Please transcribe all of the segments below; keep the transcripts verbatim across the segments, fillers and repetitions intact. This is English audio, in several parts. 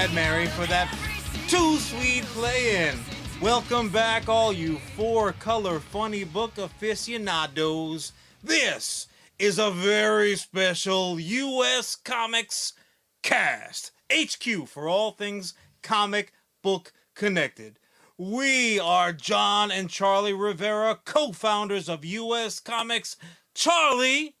Bad Mary for that too sweet play-in. Welcome back, all you four-color funny book aficionados. This is a very special U S Comics cast. H Q for all things comic book connected. We are John and Charlie Rivera, co-founders of U S Comics. Charlie,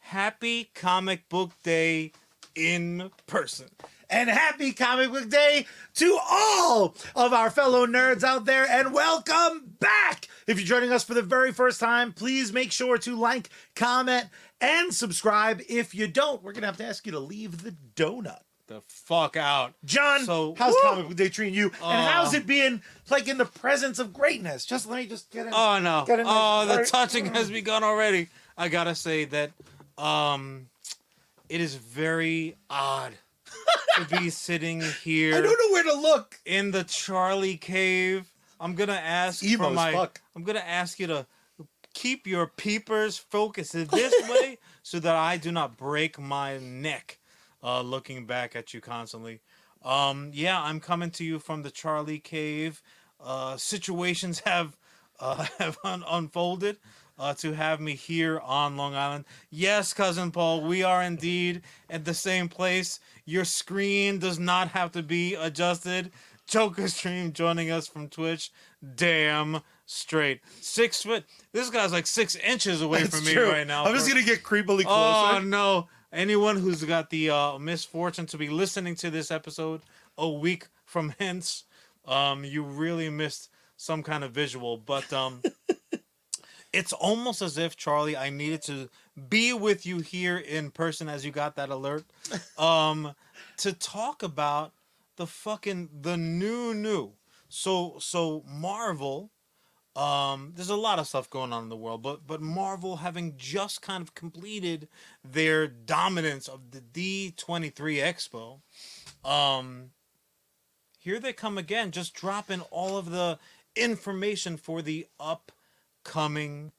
happy Comic Book Day in person. And happy Comic Book Day to all of our fellow nerds out there, and welcome back! If you're joining us for the very first time, please make sure to like, comment, and subscribe. If you don't, we're going to have to ask you to leave the donut the fuck out. John, so, how's woo! Comic Book Day treating you? Uh, and how's it being, like, in the presence of greatness? Just let me just get in. Oh, no. In oh, the touching has begun already. I got to say that um, it is very odd to be sitting here. I don't know where to look. In the Charlie Cave. I'm gonna ask for my. Fuck. I'm gonna ask you to keep your peepers focused in this way, so that I do not break my neck, uh, looking back at you constantly. Um, yeah, I'm coming to you from the Charlie Cave. Uh, situations have uh, have un- unfolded uh, to have me here on Long Island. Yes, cousin Paul, we are indeed at the same place. Your screen does not have to be adjusted. Joker Stream joining us from Twitch. Damn straight. Six foot. This guy's like six inches away That's from me true. right now. I'm for... just going to get creepily closer. Oh, no. Anyone who's got the uh, misfortune to be listening to this episode a week from hence, um, you really missed some kind of visual. But um, it's almost as if, Charlie, I needed to be with you here in person as you got that alert um, to talk about the fucking, the new, new. So, so Marvel, um, there's a lot of stuff going on in the world, but, but Marvel having just kind of completed their dominance of the D twenty-three Expo, um, here they come again, just dropping all of the information for the upcoming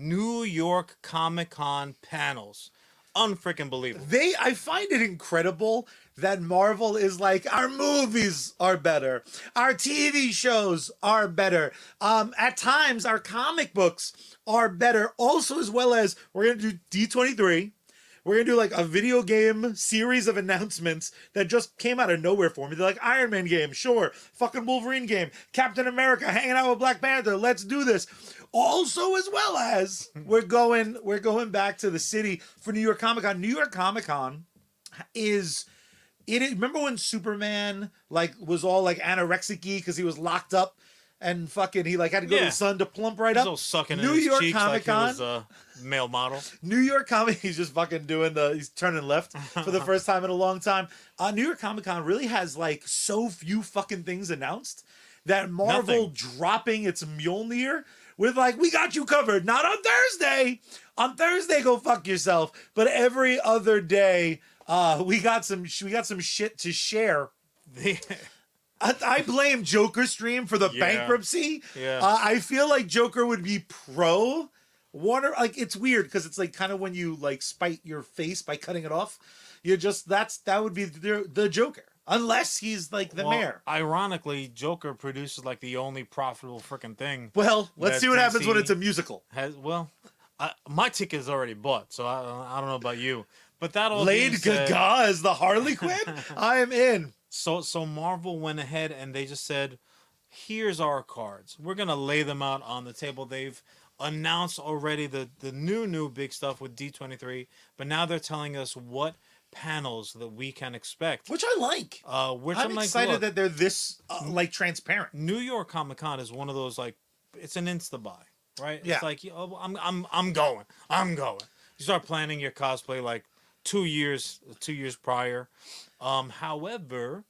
New York Comic-Con panels. Unfreaking believable. They, I find it incredible that Marvel is like, our movies are better, our T V shows are better, um, at times our comic books are better, also as well as we're gonna do D twenty-three, we're gonna do like a video game series of announcements that just came out of nowhere for me. They're like Iron Man game, sure, fucking Wolverine game, Captain America hanging out with Black Panther. Let's do this. Also, as well as we're going, we're going back to the city for New York Comic Con. New York Comic Con is it. Remember when Superman like was all like anorexic-y because he was locked up and fucking he like had to go yeah. to the sun to plump right he's up. All sucking New in his York cheeks Comic Con, like he was a male model. New York Comic. He's just fucking doing the. He's turning left for the first time in a long time. Uh, New York Comic Con really has like so few fucking things announced that Marvel Nothing. dropping its Mjolnir. We're like, we got you covered. Not on Thursday. On Thursday, go fuck yourself. But every other day, uh, we got some we got some shit to share. I, I blame Joker Stream for the yeah. bankruptcy. Yeah. Uh, I feel like Joker would be pro Warner. Like it's weird because it's like kind of when you like spite your face by cutting it off. You just that's that would be the, the Joker. Unless he's like the well, mayor. Ironically, Joker produces like the only profitable freaking thing. Well, let's see what happens when it's a musical. Has, well, I, my ticket is already bought, so I, I don't know about you. But that all Lady Gaga is the Harley Quinn. I am in. So, so Marvel went ahead and they just said, "Here's our cards. We're gonna lay them out on the table." They've announced already the the new new big stuff with D twenty-three, but now they're telling us what panels that we can expect, which I like. Uh, which I'm, I'm excited like, look, that they're this uh, like transparent. New York Comic Con is one of those like it's an insta buy, right? Yeah. It's like oh, I'm I'm I'm going, I'm going. You start planning your cosplay like two years two years prior. Um, however,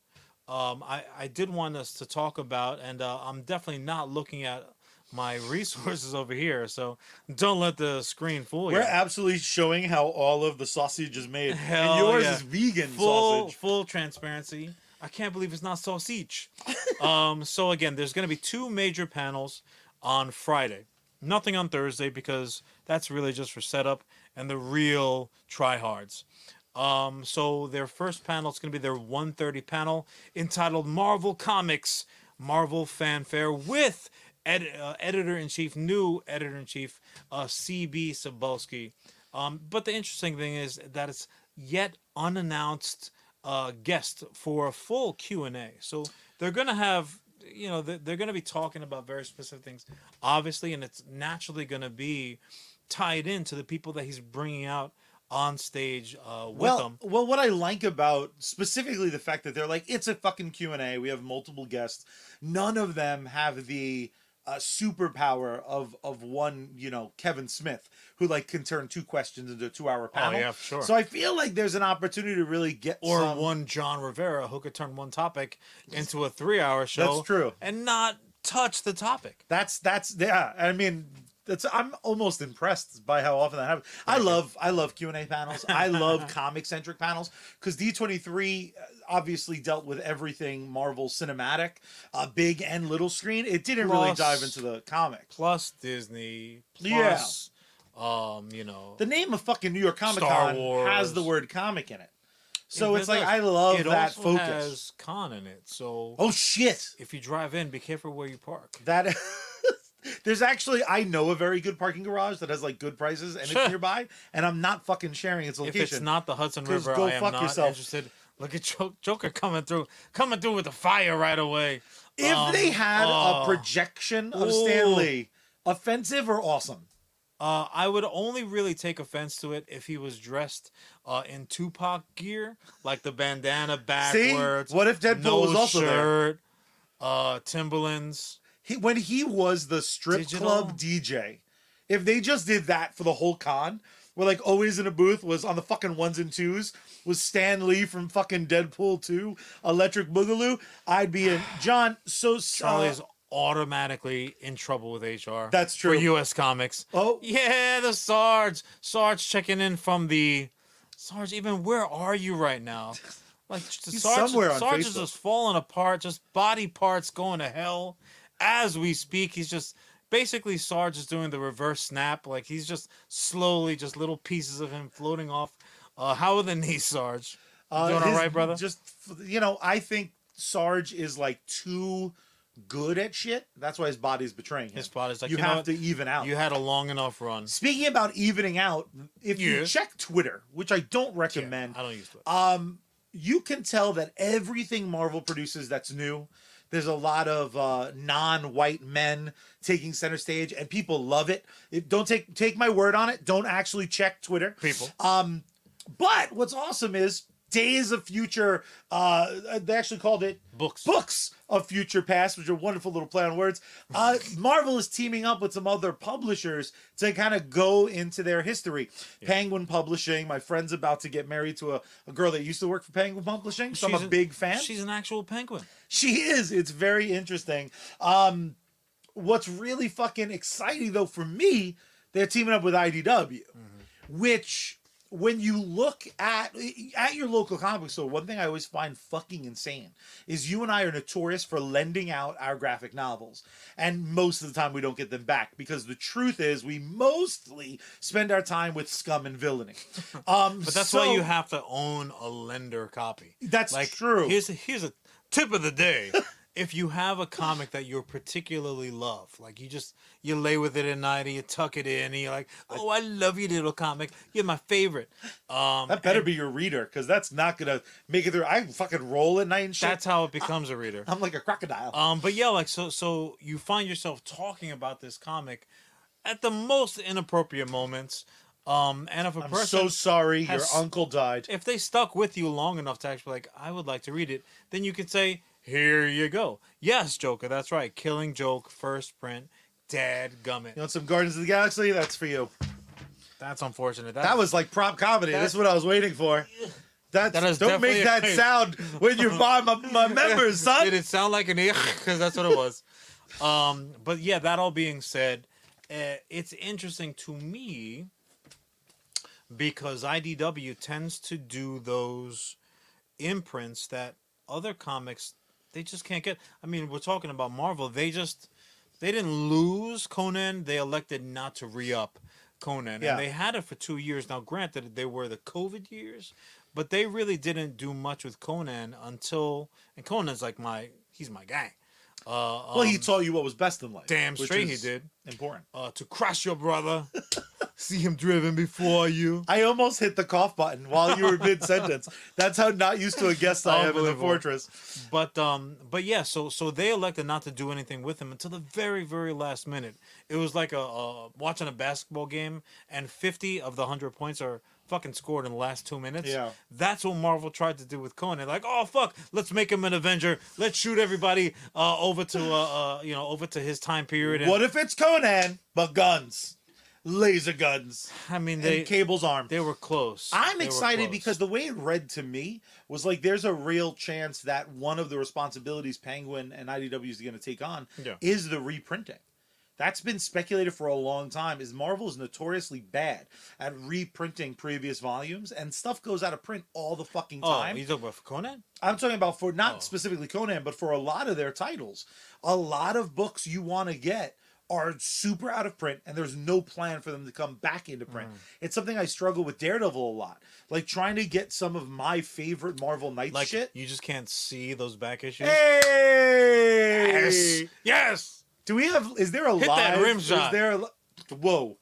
um, I I did want us to talk about, and uh, I'm definitely not looking at my resources over here, so don't let the screen fool you. We're absolutely showing how all of the sausage is made. Hell and yours yeah. is vegan full, sausage. Full transparency. I can't believe it's not sausage. um, so again, there's going to be two major panels on Friday. Nothing on Thursday because that's really just for setup and the real tryhards. Um, so their first panel, it's going to be their one thirty panel entitled Marvel Comics, Marvel Fanfare with ed- uh, Editor-in-Chief, new Editor-in-Chief, uh, C. B. Cebulski. Um, but the interesting thing is that it's yet unannounced uh, guest for a full Q and A. So they're going to have, you know, they're, they're going to be talking about very specific things, obviously, and it's naturally going to be tied into the people that he's bringing out on stage uh, with well, them. Well, what I like about specifically the fact that they're like, it's a fucking Q and A. We have multiple guests. None of them have the uh, superpower of of one, you know, Kevin Smith, who like can turn two questions into a two-hour panel. Oh, yeah, sure. So I feel like there's an opportunity to really get or some... one John Rivera who could turn one topic into a three-hour show. That's true. And not touch the topic. That's that's yeah. I mean. That's, I'm almost impressed by how often that happens. I love I love Q and A panels. I love comic-centric panels because D twenty-three obviously dealt with everything Marvel cinematic, uh, big and little screen. It didn't plus, really dive into the comics. Plus Disney. Plus, yeah. um, you know. The name of fucking New York Comic-Con has the word comic in it. So it it's does. like, I love it that also focus. It has con in it, so. Oh, shit. If you drive in, be careful where you park. That There's actually, I know a very good parking garage that has like good prices and it's nearby, and I'm not fucking sharing its location. If it's not the Hudson River, go I am fuck not yourself. interested. Look at Joker coming through, coming through with the fire right away. If um, they had uh, a projection of oh, Stan Lee, offensive or awesome? Uh, I would only really take offense to it if he was dressed uh, in Tupac gear, like the bandana backwards. See? What if Deadpool no was also shirt, there? Uh, Timberlands. He, when he was the strip Digital. club D J, if they just did that for the whole con, where like always in a booth was on the fucking ones and twos, was Stan Lee from fucking Deadpool two, Electric Boogaloo, I'd be in. John, so sorry. Charlie's automatically in trouble with H R. That's true. For U S Comics. Oh. Yeah, the Sarge. Sarge checking in from the... Sarge, even where are you right now? Like the He's Sarge, somewhere on Sarge Facebook. is just falling apart, just body parts going to hell. As we speak, he's just basically Sarge is doing the reverse snap. Like he's just slowly, just little pieces of him floating off. Uh, how are the knees, Sarge? Uh, doing his, all right, brother? Just, you know, I think Sarge is like too good at shit. That's why his body's betraying him. His body's like, you, you have to even out. You had a long enough run. Speaking about evening out, if yeah. you check Twitter, which I don't recommend, yeah, I don't use Twitter. Um, you can tell that everything Marvel produces that's new. There's a lot of uh, non-white men taking center stage, and people love it. it. Don't take take my word on it. Don't actually check Twitter. People. Um, but what's awesome is Days of Future. Uh, they actually called it Books. Books of Future Past, which are a wonderful little play on words. Uh, Marvel is teaming up with some other publishers to kind of go into their history. Yeah. Penguin Publishing. My friend's about to get married to a, a girl that used to work for Penguin Publishing, so she's I'm a an, big fan. She's an actual penguin. She is. It's very interesting. Um, what's really fucking exciting, though, for me, they're teaming up with I D W, mm-hmm. which when you look at at your local comic book store, one thing I always find fucking insane is you and I are notorious for lending out our graphic novels. And most of the time we don't get them back because the truth is we mostly spend our time with scum and villainy. Um, but that's so, why you have to own a lender copy. That's like, true. Here's a, here's a... tip of the day. If you have a comic that you particularly love, like you just, you lay with it at night and you tuck it in and you're like, oh, I love you, little comic. You're my favorite. Um, that better be your reader because that's not going to make it through. I fucking roll at night and shit. That's how it becomes I, a reader. I'm like a crocodile. Um, But yeah, like, so, so you find yourself talking about this comic at the most inappropriate moments. Um, and if a I'm person so sorry has, your uncle died. If they stuck with you long enough to actually like, I would like to read it, then you could say, here you go. Yes, Joker, that's right. Killing Joke, first print, dadgummit. You want some Guardians of the Galaxy? That's for you. That's unfortunate. That, that was like prop comedy. That's, that's what I was waiting for. That's, that is don't make that sound when you're by my, my members, son. Did it sound like an ick? Because that's what it was. um, but yeah, that all being said, uh, it's interesting to me because I D W tends to do those imprints that other comics, they just can't get. I mean, we're talking about Marvel. They just, they didn't lose Conan. They elected not to re-up Conan. Yeah. And they had it for two years. Now, granted, they were the COVID years, but they really didn't do much with Conan until... And Conan's like my... He's my guy. Uh, well, um, he taught you what was best in life. Damn straight he did. Important. Uh, to crush your brother. See him driven before you. I almost hit the cough button while you were mid-sentence. That's how not used to a guest I am in the fortress. But um, but yeah, so so they elected not to do anything with him until the very, very last minute. It was like a, a watching a basketball game, and fifty of the one hundred points are fucking scored in the last two minutes. Yeah. That's what Marvel tried to do with Conan. Like, oh, fuck, let's make him an Avenger. Let's shoot everybody uh, over to uh, uh you know over to his time period. And- what if it's Conan, but guns? Laser guns. I mean, they... And Cable's arm. They were close. I'm they excited close. Because the way it read to me was like there's a real chance that one of the responsibilities Penguin and I D W is going to take on yeah. is the reprinting. That's been speculated for a long time. Is Marvel is notoriously bad at reprinting previous volumes, and stuff goes out of print all the fucking time. Oh, you talking about for Conan? I'm talking about for, not oh. specifically Conan, but for a lot of their titles. A lot of books you want to get are super out of print, and there's no plan for them to come back into print. Mm. It's something I struggle with Daredevil a lot. Like, trying to get some of my favorite Marvel Knights like, shit. You just can't see those back issues? Hey! Yes! Yes! Do we have... Is there a Hit live... Hit that rim shot. Is there a, whoa.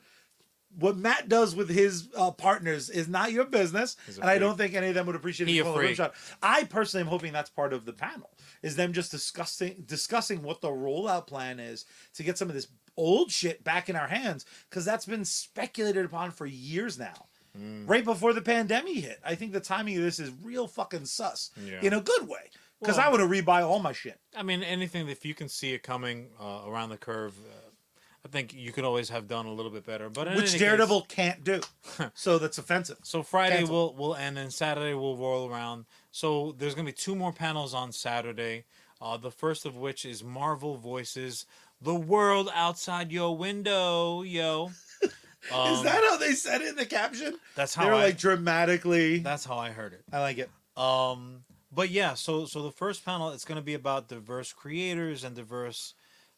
What Matt does with his uh, partners is not your business, and freak. I don't think any of them would appreciate it. A rim shot. I personally am hoping that's part of the panel. Is them just discussing discussing what the rollout plan is to get some of this old shit back in our hands, because that's been speculated upon for years now. Mm. Right before the pandemic hit. I think the timing of this is real fucking sus. Yeah. In a good way. Because well, I would have rebuy all my shit. I mean, anything, if you can see it coming uh, around the curve... Uh... I think you could always have done a little bit better, but in which any Daredevil case, can't do, so that's offensive. So Friday will will end, and Saturday will roll around. So there's gonna be two more panels on Saturday. Uh, the first of which is Marvel Voices: The World Outside Your Window. Yo, um, is that how they said it in the caption? That's how they were I, like dramatically. That's how I heard it. I like it. Um, but yeah, so so the first panel it's gonna be about diverse creators and diverse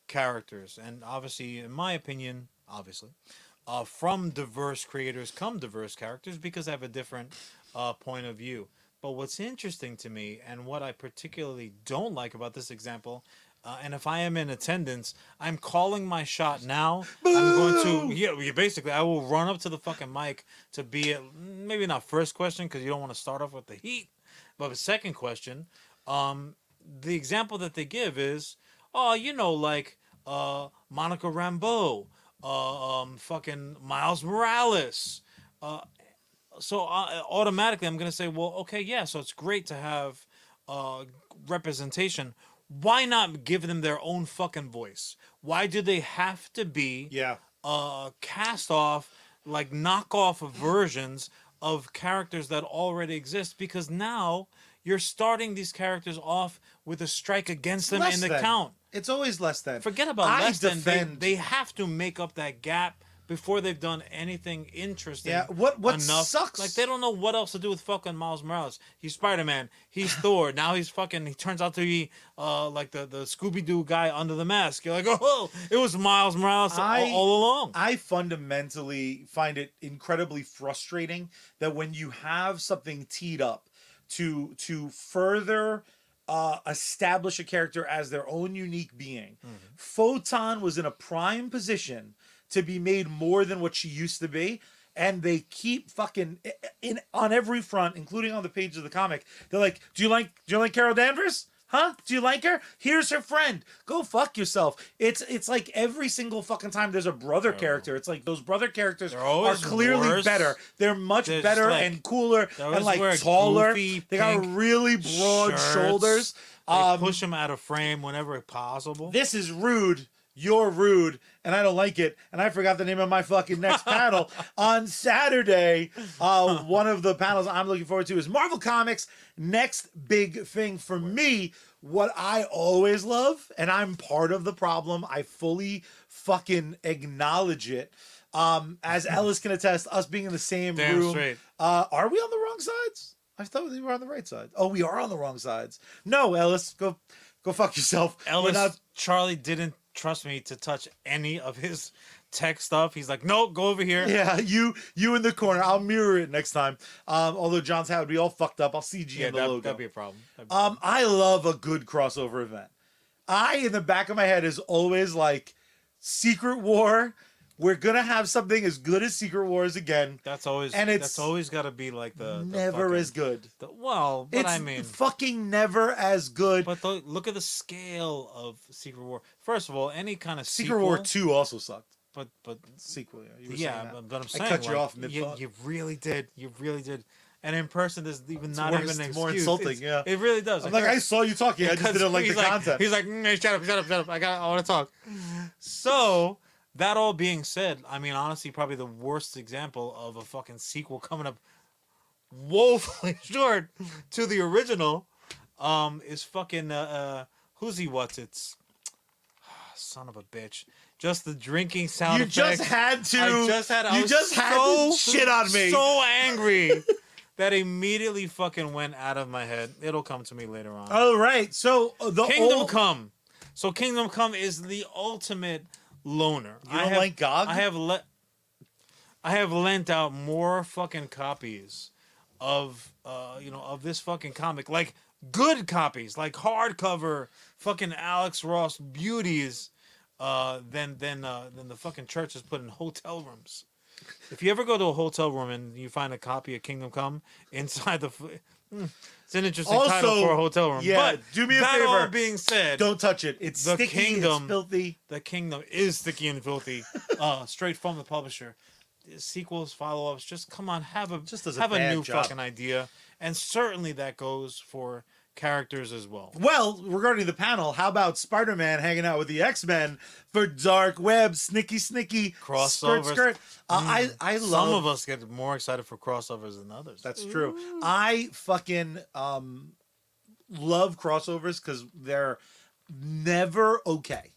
characters, and obviously in my opinion obviously uh from diverse creators come diverse characters because I have a different uh point of view. But what's interesting to me and what I particularly don't like about this example, uh, and if I am in attendance, I'm calling my shot now. Boo! I'm going to yeah basically I will run up to the fucking mic to be at, maybe not first question because you don't want to start off with the heat, but the second question. Um the example that they give is, oh, you know, like uh, Monica Rambeau, uh, um, fucking Miles Morales. Uh, so I, automatically I'm going to say, well, okay, yeah, so it's great to have uh, representation. Why not give them their own fucking voice? Why do they have to be yeah. uh, cast off, like knockoff versions of characters that already exist? Because now you're starting these characters off with a strike against them less in the than. Count. It's always less than. Forget about I less defend. than. They, they have to make up that gap before they've done anything interesting. Yeah, what what enough. sucks? Like, they don't know what else to do with fucking Miles Morales. He's Spider-Man. He's Thor. Now he's fucking, he turns out to be uh, like the, the Scooby-Doo guy under the mask. You're like, oh, it was Miles Morales I, all, all along. I fundamentally find it incredibly frustrating that when you have something teed up to to further... Uh, establish a character as their own unique being. Mm-hmm. Photon was in a prime position to be made more than what she used to be, and they keep fucking in on every front, including on the page of the comic. They're like, "Do you like? Do you like Carol Danvers? Huh? Do you like her? Here's her friend. Go fuck yourself." It's it's like every single fucking time there's a brother oh. character. It's like those brother characters are clearly worse. better. They're much they're better like, and cooler and like taller. Goofy, they got really broad shirts. shoulders. They um, push them out of frame whenever possible. This is rude. You're rude, and I don't like it, and I forgot the name of my fucking next panel. On Saturday, uh, one of the panels I'm looking forward to is Marvel Comics' next big thing. For me, what I always love, and I'm part of the problem, I fully fucking acknowledge it. Um, as Ellis can attest, us being in the same Damn room. Straight. Uh, are we on the wrong sides? I thought we were on the right side. Oh, we are on the wrong sides. No, Ellis, go go fuck yourself. Ellis, not- Charlie didn't trust me to touch any of his tech stuff. He's like, no, go over here. Yeah, you you in the corner. I'll mirror it next time. Um, although John's hat would be all fucked up. I'll C G yeah, in the that, logo. That'd be a problem. Be um, problem. I love a good crossover event. I, in the back of my head, is always like, Secret War. We're gonna have something as good as Secret Wars again. That's always and it's that's always gotta be like the, the never fucking, as good. The, well, but it's I mean, fucking never as good. But the, look at the scale of Secret War. First of all, any kind of Secret sequel, War Two also sucked. But but sequel, yeah. Yeah, but, but I'm saying I cut like, you off mid thought. You, you really did. You really did. And in person, there's even it's not worse, even an excuse. More insulting, it's, yeah. It really does. I'm like, like I saw you talking. I just didn't like the like, concept. He's like, mm, shut up, shut up, shut up. I got. I want to talk. So. That all being said, I mean, honestly, probably the worst example of a fucking sequel coming up woefully short to the original um, is fucking, uh, uh, who's he, what's it's? Oh, son of a bitch. Just the drinking sound effect. You effects. just had to. I just had, I you just so, had to shit on me. So angry that immediately fucking went out of my head. It'll come to me later on. All right. So the Kingdom old... Come. So Kingdom Come is the ultimate... Loner. You don't I have, like G O G? I have let I have lent out more fucking copies of uh you know of this fucking comic. Like good copies, like hardcover fucking Alex Ross beauties uh than than uh than the fucking church has put in hotel rooms. If you ever go to a hotel room and you find a copy of Kingdom Come inside the mm, it's an interesting also, title for a hotel room. Yeah, but do me a that favor. All being said, don't touch it. It's the sticky, kingdom, it's filthy. The Kingdom is sticky and filthy. uh, straight from the publisher. Sequels, follow-ups. Just come on, have a just have a, a new job. Fucking idea. And certainly that goes for characters as well. Well, regarding the panel, how about Spider-Man hanging out with the X-Men for Dark Web, snicky snicky, crossover skirt skirt? Uh, mm. I I love. Some of us get more excited for crossovers than others. That's true. Ooh. I fucking um love crossovers because they're never okay.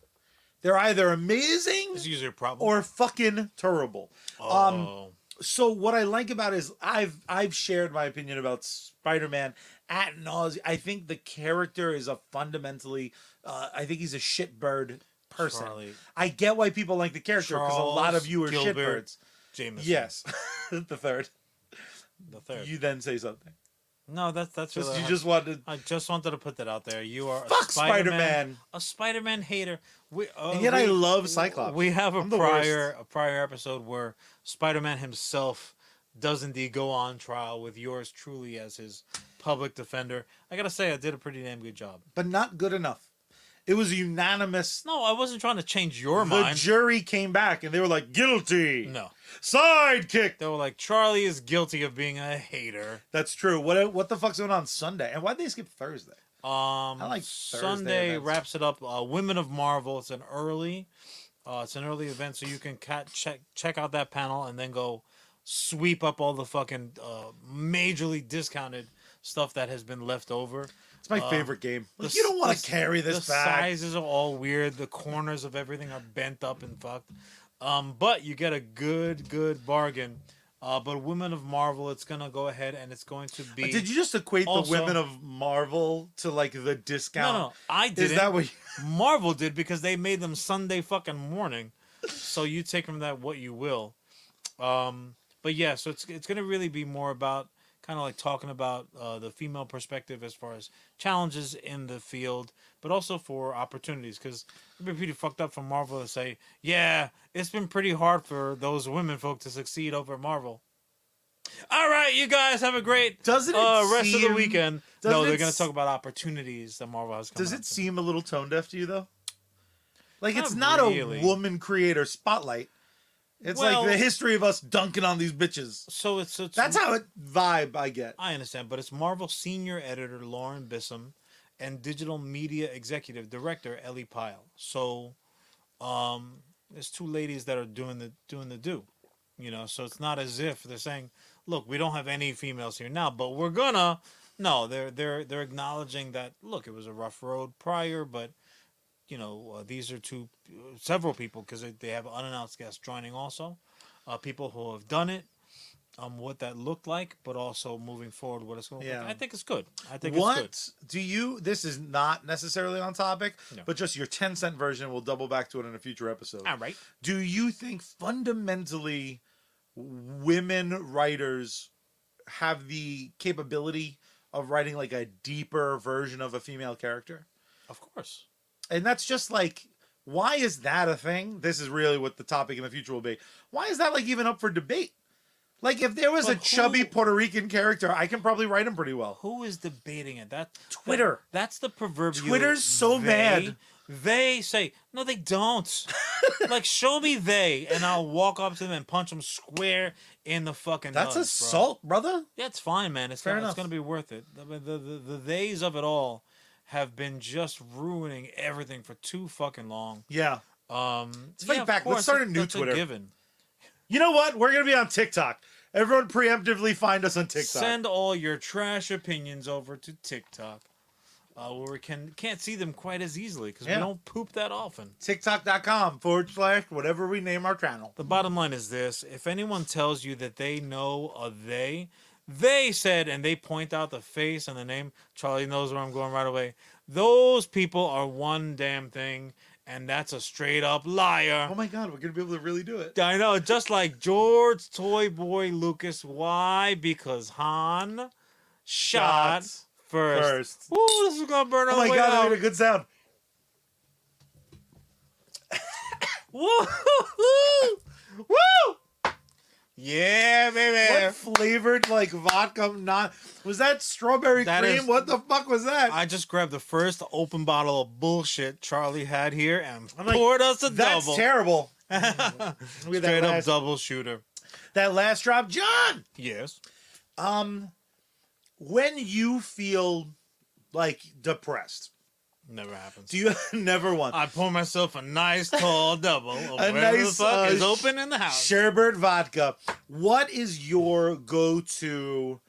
They're either amazing it's usually a problem. Or fucking terrible. Oh. Um, so what I like about it is I've I've shared my opinion about Spider-Man. At nausea, I think the character is a fundamentally. Uh, I think he's a shitbird person. Charlie. I get why people like the character because a lot of you are Gilbert shitbirds. Jameson. Yes, the third. The third. You then say something. No, that's that's just, really, you I, just wanted. I just wanted to put that out there. You are fuck a Spider-Man, Spider-Man. A Spider-Man hater. We uh, and yet we, I love Cyclops. We have a I'm prior a prior episode where Spider-Man himself does indeed go on trial with yours truly as his public defender. I gotta say, I did a pretty damn good job, but not good enough. It was unanimous. No, I wasn't trying to change your the mind. The jury came back and they were like, guilty. No sidekick. They were like, Charlie is guilty of being a hater. That's true. What what the fuck's going on Sunday? And why did they skip Thursday? Um, I like Sunday events. Wraps it up. Uh, Women of Marvel. It's an early, uh, it's an early event, so you can cat- check check out that panel and then go sweep up all the fucking uh, majorly discounted stuff that has been left over. It's my uh, favorite game. Like, the, you don't want to carry this the back. The sizes are all weird. The corners of everything are bent up and fucked. Um, but you get a good, good bargain. Uh, but Women of Marvel, it's going to go ahead and it's going to be... Did you just equate also, the Women of Marvel to, like, the discount? No, no, I didn't. Is that what you... Marvel did because they made them Sunday fucking morning. So you take from that what you will. Um, but, yeah, so it's it's going to really be more about... Kind of like talking about uh, the female perspective as far as challenges in the field, but also for opportunities. Because it'd be pretty fucked up for Marvel to say, yeah, it's been pretty hard for those women folk to succeed over at Marvel. All right, you guys have a great doesn't it uh, rest seem, of the weekend. No, they're going to talk about opportunities that Marvel has come Does it to. seem a little tone deaf to you, though? Like, not it's not really. A woman creator spotlight. It's well, like the history of us dunking on these bitches. So it's, it's that's how it vibe I get. I understand, but it's Marvel senior editor Lauren Bissam and digital media executive director Ellie Pyle. So, um, there's two ladies that are doing the doing the do, you know. So it's not as if they're saying, "Look, we don't have any females here now, but we're gonna." No, they're they're they're acknowledging that. Look, it was a rough road prior, but. You know, uh, these are two, uh, several people because they, they have unannounced guests joining also, uh, people who have done it, on what that looked like, but also moving forward what it's going to yeah. look like. I think it's good. I think what it's good. What do you... This is not necessarily on topic, no. but just your ten cent version. We'll double back to it in a future episode. All right. Do you think fundamentally women writers have the capability of writing like a deeper version of a female character? Of course. And that's just like... Why is that a thing? This is really what the topic in the future will be. Why is that like even up for debate? Like, if there was but a who, chubby Puerto Rican character, I can probably write him pretty well. Who is debating it? That Twitter. That, that's the proverbial. Twitter's so they, bad. They say, no, they don't. Like, show me they, and I'll walk up to them and punch them square in the fucking That's nuts, assault, bro. brother. Yeah, it's fine, man. It's Fair gonna, enough. It's going to be worth it. The, the, the, the theys of it all have been just ruining everything for too fucking long. Yeah. Um, Let's fight yeah, back. Course, Let's start a new that's Twitter. A given. You know what? We're going to be on TikTok. Everyone preemptively find us on TikTok. Send all your trash opinions over to TikTok, uh, where we can, can't see them quite as easily because yeah. we don't poop that often. TikTok.com forward slash whatever we name our channel. The bottom line is this. If anyone tells you that they know a they, they said, and they point out the face and the name, Charlie knows where I'm going right away. Those people are one damn thing. And that's a straight-up liar. Oh, my God. We're going to be able to really do it. I know. Just like George Toy Boy Lucas. Why? Because Han shot first. first. Ooh, this is going to burn all the way out. Oh, my God. I made a good sound. Woo! Woo! Yeah, baby. What flavored, like, vodka? Not Was that strawberry that cream? Is, what the fuck was that? I just grabbed the first open bottle of bullshit Charlie had here and I'm poured like, us a that's double. That's terrible. Straight that last, up double shooter. That last drop. John! Yes? Um, when you feel, like, depressed. Never happens. Do you never want? I pour myself a nice tall double of a nice, the fuck uh, is open in the house. Sherbert vodka. What is your go-to,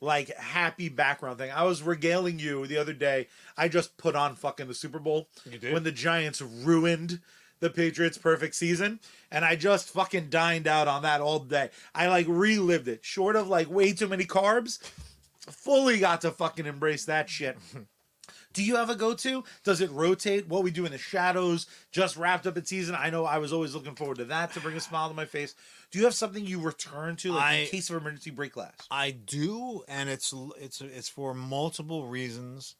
like, happy background thing? I was regaling you the other day. I just put on fucking the Super Bowl. You did? When the Giants ruined the Patriots' perfect season. And I just fucking dined out on that all day. I, like, relived it. Short of, like, way too many carbs, fully got to fucking embrace that shit. Do you have a go-to? Does it rotate? What we do in the shadows? Just wrapped up its season. I know I was always looking forward to that to bring a smile to my face. Do you have something you return to, like I, in case of emergency break glass? I do, and it's it's it's for multiple reasons,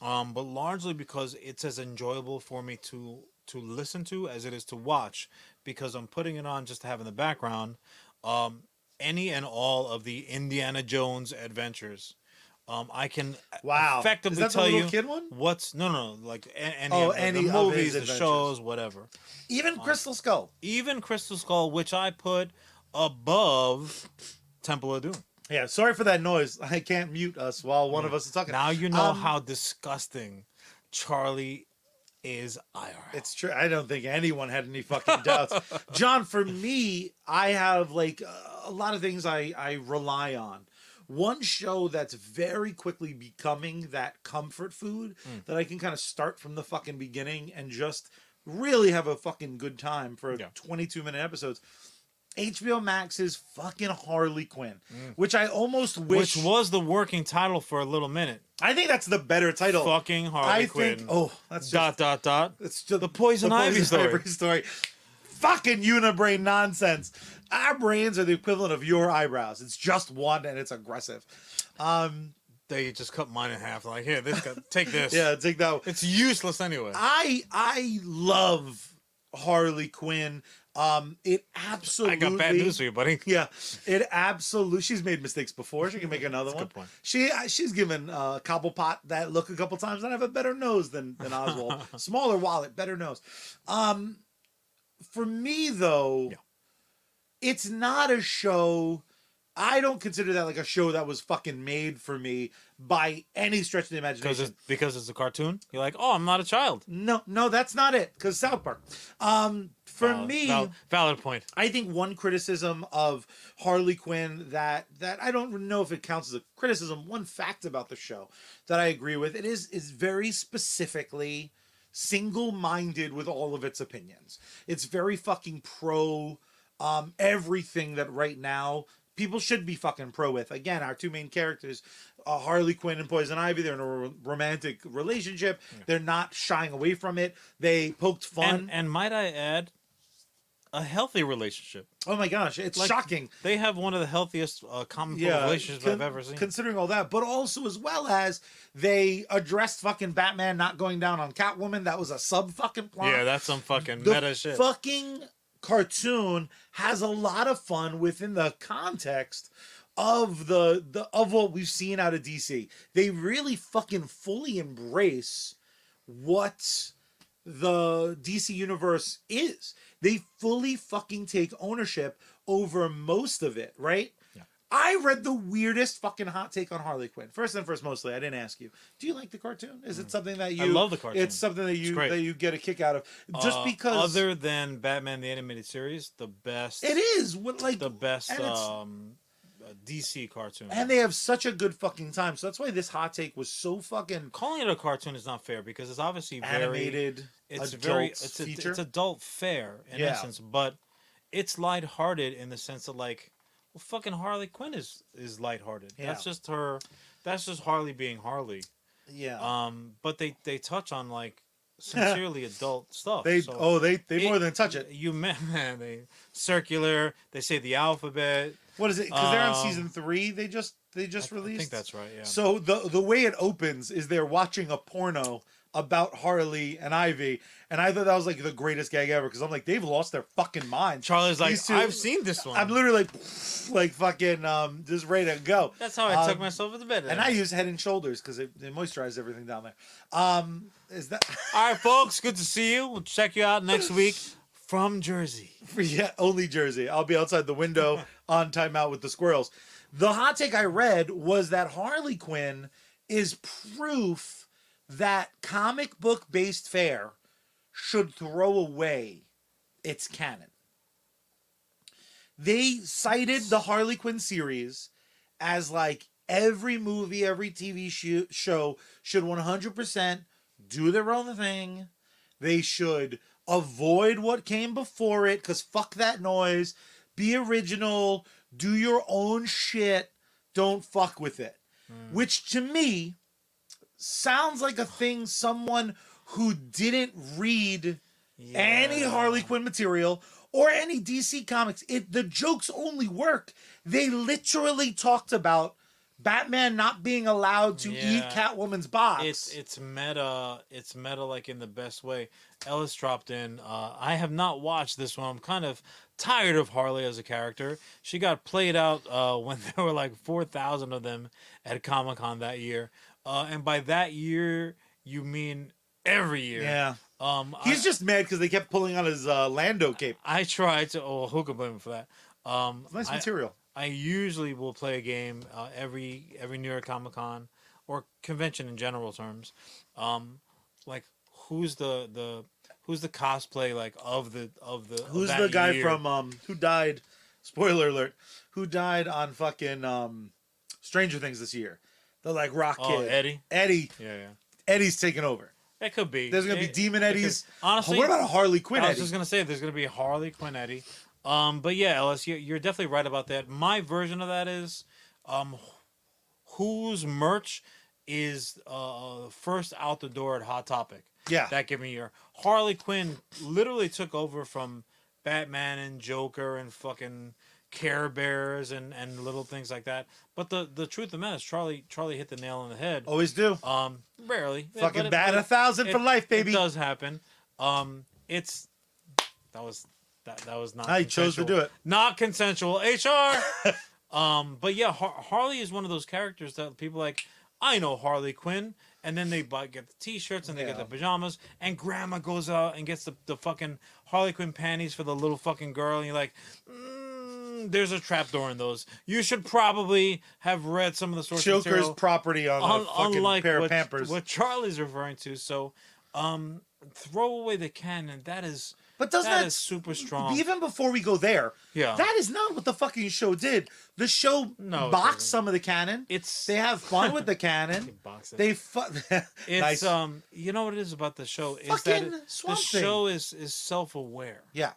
um, but largely because it's as enjoyable for me to to listen to as it is to watch, because I'm putting it on just to have in the background. Um, any and all of the Indiana Jones adventures. Um, I can wow. effectively Is that tell the little you kid one? What's no, no, no like any, oh, any the movies, the shows, whatever. Even Crystal um, Skull, even Crystal Skull, which I put above Temple of Doom. Yeah, sorry for that noise. I can't mute us while one yeah. of us is talking. Now you know um, how disgusting Charlie is I R L. It's true. I don't think anyone had any fucking doubts, John. For me, I have like a lot of things I, I rely on. One show that's very quickly becoming that comfort food mm. that I can kind of start from the fucking beginning and just really have a fucking good time for yeah. twenty-two minute episodes. H B O Max's fucking Harley Quinn, mm. which I almost wish... Which was the working title for a little minute. I think that's the better title. Fucking Harley I Quinn. Think, oh, that's just... Dot, dot, dot. It's just the Poison, the Poison Ivy story. Ivory story. Fucking unibrain nonsense. Our brains are the equivalent of your eyebrows. It's just one and it's aggressive. Um, they just cut mine in half. Like, here, this guy, take this. Yeah, take that one. It's useless anyway. I I love Harley Quinn. Um, it absolutely. I got bad news for you, buddy. Yeah, it absolutely. She's made mistakes before. She can make another That's one. Good point. She she's given uh, Cobblepot that look a couple times. I have a better nose than than Oswald. Smaller wallet, better nose. Um, for me though. Yeah. It's not a show. I don't consider that like a show that was fucking made for me by any stretch of the imagination. Because it's, because it's a cartoon? You're like, oh, I'm not a child. No, no, that's not it. Because South Park. Um, for valid, me... Valid, valid point. I think one criticism of Harley Quinn that, that I don't know if it counts as a criticism. One fact about the show that I agree with, it is is very specifically single-minded with all of its opinions. It's very fucking pro... Um, everything that right now people should be fucking pro with. Again, our two main characters, uh, Harley Quinn and Poison Ivy, they're in a ro- romantic relationship. Yeah. They're not shying away from it. They poked fun. And, and might I add, a healthy relationship. Oh my gosh, it's like, shocking. They have one of the healthiest uh, common yeah, relationships con- I've ever seen. Considering all that, but also as well as they addressed fucking Batman not going down on Catwoman. That was a sub fucking plot. Yeah, that's some fucking the meta shit. Fucking cartoon has a lot of fun within the context of the the of what we've seen out of D C. They really fucking fully embrace what the D C universe is. They fully fucking take ownership over most of it, right? Yeah. I read the weirdest fucking hot take on Harley Quinn. First and first, mostly, I didn't ask you. Do you like the cartoon? Is mm. it something that you... I love the cartoon. It's something that you that you get a kick out of. Just uh, because... Other than Batman the Animated Series, the best... It is! What, like, the best um, D C cartoon. And they have such a good fucking time. So that's why this hot take was so fucking... Calling it a cartoon is not fair because it's obviously very... Animated... It's very it's, a, it's adult fare in yeah. essence, but it's lighthearted in the sense of like, well, fucking Harley Quinn is is lighthearted. Yeah. That's just her. That's just Harley being Harley. Yeah. Um. But they, they touch on like sincerely adult stuff. They so oh they, they it, more than touch it. You man, they circular. They say the alphabet. What is it? Because um, they're on season three. They just they just I, released. I think that's right. Yeah. So the the way it opens is they're watching a porno about Harley and Ivy, and I thought that was like the greatest gag ever because I'm like, they've lost their fucking mind. Charlie's like, two, I've seen this one. I'm literally like, like fucking um, just ready to go. That's how I um, took myself to the bed. And I use Head and Shoulders because it, it moisturizes everything down there. Um, is that all right, folks? Good to see you. We'll check you out next week from Jersey. Yeah, only Jersey. I'll be outside the window on timeout with the squirrels. The hot take I read was that Harley Quinn is proof that comic book based fare should throw away its canon. They cited the Harley Quinn series as like every movie, every T V show should one hundred percent do their own thing. They should avoid what came before it because fuck that noise. Be original. Do your own shit. Don't fuck with it. Mm. Which to me... sounds like a thing someone who didn't read yeah. any Harley Quinn material or any D C comics. It the jokes only work. They literally talked about Batman not being allowed to yeah. eat Catwoman's box. It's it's meta. It's meta like in the best way. Ellis dropped in. Uh, I have not watched this one. I'm kind of tired of Harley as a character. She got played out uh, when there were like four thousand of them at Comic-Con that year. Uh, and by that year, you mean every year. Yeah. Um, He's I, just mad because they kept pulling on his uh, Lando cape. I tried to... Oh, who can blame him for that? Um, nice I, material. I usually will play a game uh, every every New York Comic-Con or convention in general terms. Um, like, who's the, the who's the cosplay like of the of the who's of the guy year? From um who died? Spoiler alert! Who died on fucking um, Stranger Things this year? They're like Rock Kid. Oh, Eddie? Eddie. Yeah, yeah. Eddie's taking over. That could be. There's going to be Demon Eddies. Honestly. Oh, what about a Harley Quinn Eddie? I was Eddie? just going to say, there's going to be a Harley Quinn Eddie. Um, but yeah, Ellis, you're definitely right about that. My version of that is um, whose merch is uh, first out the door at Hot Topic. Yeah. That given year. Harley Quinn literally took over from Batman and Joker and fucking... Care Bears and, and little things like that, but the, the truth of the matter is Charlie Charlie hit the nail on the head. Always do. Um, rarely. Fucking it, bad it, a thousand it, for life, baby. It does happen. Um, it's that was that that was not. I chose to do it. Not consensual. H R. um, but yeah, Har- Harley is one of those characters that people like. I know Harley Quinn, and then they buy, get the T-shirts and they yeah. get the pajamas, and Grandma goes out and gets the the fucking Harley Quinn panties for the little fucking girl, and you're like. Mm, There's a trapdoor in those. You should probably have read some of the source material. Joker's property on Un- a fucking pair what, of Pampers. What Charlie's referring to. So, um, throw away the cannon. That is, but doesn't that, that is super strong. Even before we go there, yeah. that is not what the fucking show did. The show no, boxed some of the cannon. It's they have fun with the cannon. They fuck. It's nice. um, you know what it is about the show is fucking that it, the thing. show is is self aware. Yeah.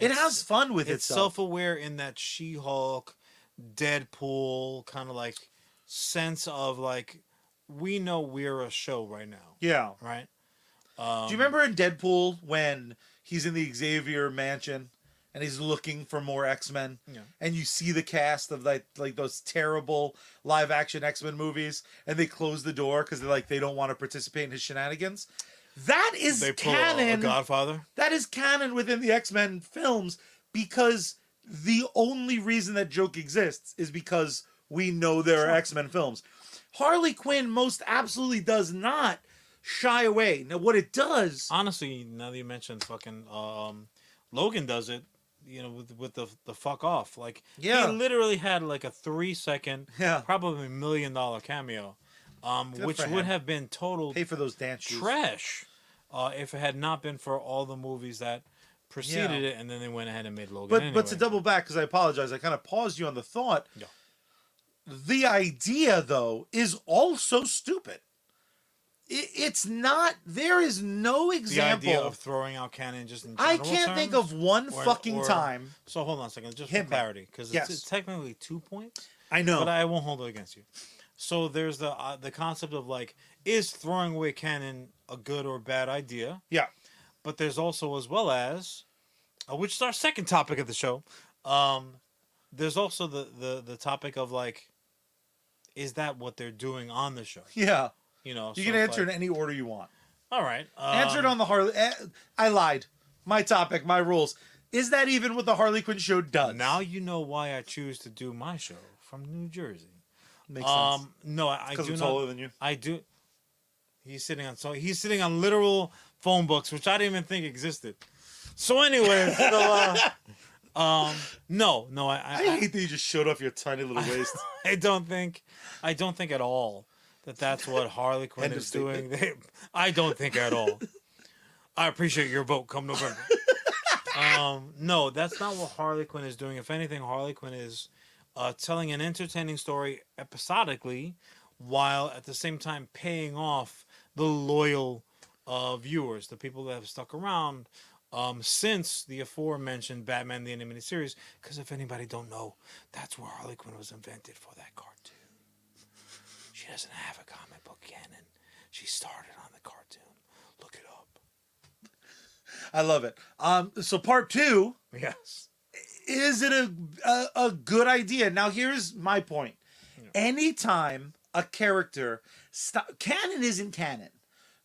It it's, has fun with it's itself. It's self-aware in that She-Hulk, Deadpool kind of like sense of like, we know we're a show right now. Yeah. Right? Um, Do you remember in Deadpool when he's in the Xavier mansion and he's looking for more X-Men? Yeah. And you see the cast of like like those terrible live action X-Men movies and they close the door because they're like, they don't want to participate in his shenanigans. That is they pull canon. A Godfather. That is canon within the X-Men films because the only reason that joke exists is because we know there are X-Men films. Harley Quinn most absolutely does not shy away. Now, what it does... Honestly, now that you mentioned fucking... Um, Logan does it, you know, with with the the fuck off. Like, yeah. He literally had like a three-second, yeah. probably million-dollar cameo, um, which would have been total... Pay for those dance shoes. ...trash uh, if it had not been for all the movies that... preceded yeah. it, and then they went ahead and made Logan. But anyway. But to double back, because I apologize, I kind of paused you on the thought. Yeah. The idea, though, is also stupid. It, it's not. There is no example. The idea of throwing out canon just in general I can't terms, think of one or, fucking or, time. So hold on a second, just Hit for clarity, because yes. it's, it's technically two points. I know, but I won't hold it against you. So there's the uh, the concept of like, is throwing away canon a good or bad idea? Yeah. But there's also, as well as, uh, which is our second topic of the show, um, there's also the, the, the topic of, like, is that what they're doing on the show? Yeah. You know, you so can answer like, in any order you want. All right. Um, answer it on the Harley... Uh, I lied. My topic, my rules. Is that even what the Harley Quinn show does? Now you know why I choose to do my show from New Jersey. Makes um, sense. No, I, I do not... Because I'm taller than you. I do... He's sitting on... So he's sitting on literal... phone books, which I didn't even think existed. So anyway, so, uh, um, no, no, I, I, I hate I, that you just showed off your tiny little waist. I don't think, I don't think at all that that's what Harley Quinn is doing. They, I don't think at all. I appreciate your vote come November. um, no, that's not what Harley Quinn is doing. If anything, Harley Quinn is uh, telling an entertaining story episodically, while at the same time paying off the loyal. Uh, viewers, the people that have stuck around um, since the aforementioned Batman the Animated Series, because if anybody don't know, that's where Harley Quinn was invented for that cartoon. She doesn't have a comic book canon. She started on the cartoon. Look it up. I love it. Um, so part two. Yes. Is it a a, a good idea? Now here's my point. Yeah. Anytime a character st- canon isn't canon.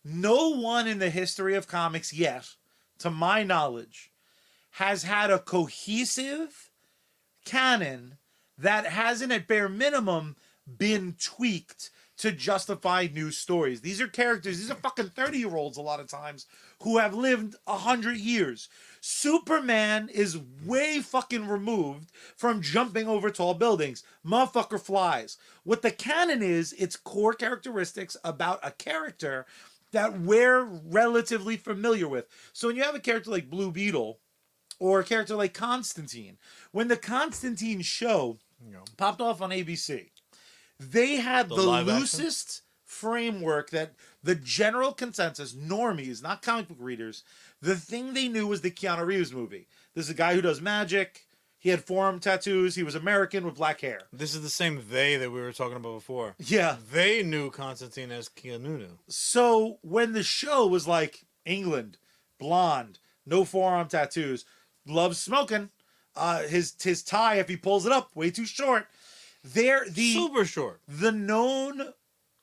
No one in the history of comics yet, to my knowledge, has had a cohesive canon that hasn't, at bare minimum, been tweaked to justify new stories. These are characters, these are fucking thirty-year-olds a lot of times, who have lived one hundred years. Superman is way fucking removed from jumping over tall buildings. Motherfucker flies. What the canon is, it's core characteristics about a character that we're relatively familiar with. So when you have a character like Blue Beetle or a character like Constantine, when the Constantine show yeah. popped off on A B C, they had the, the loosest action. framework that the general consensus, normies, not comic book readers, the thing they knew was the Keanu Reeves movie. This is a guy who does magic. He had forearm tattoos. He was American with black hair. This is the same they that we were talking about before. Yeah. They knew Constantine as Keanu. So when the show was like England, blonde, no forearm tattoos, loves smoking, uh, his his tie, if he pulls it up, way too short. They're the super short. The known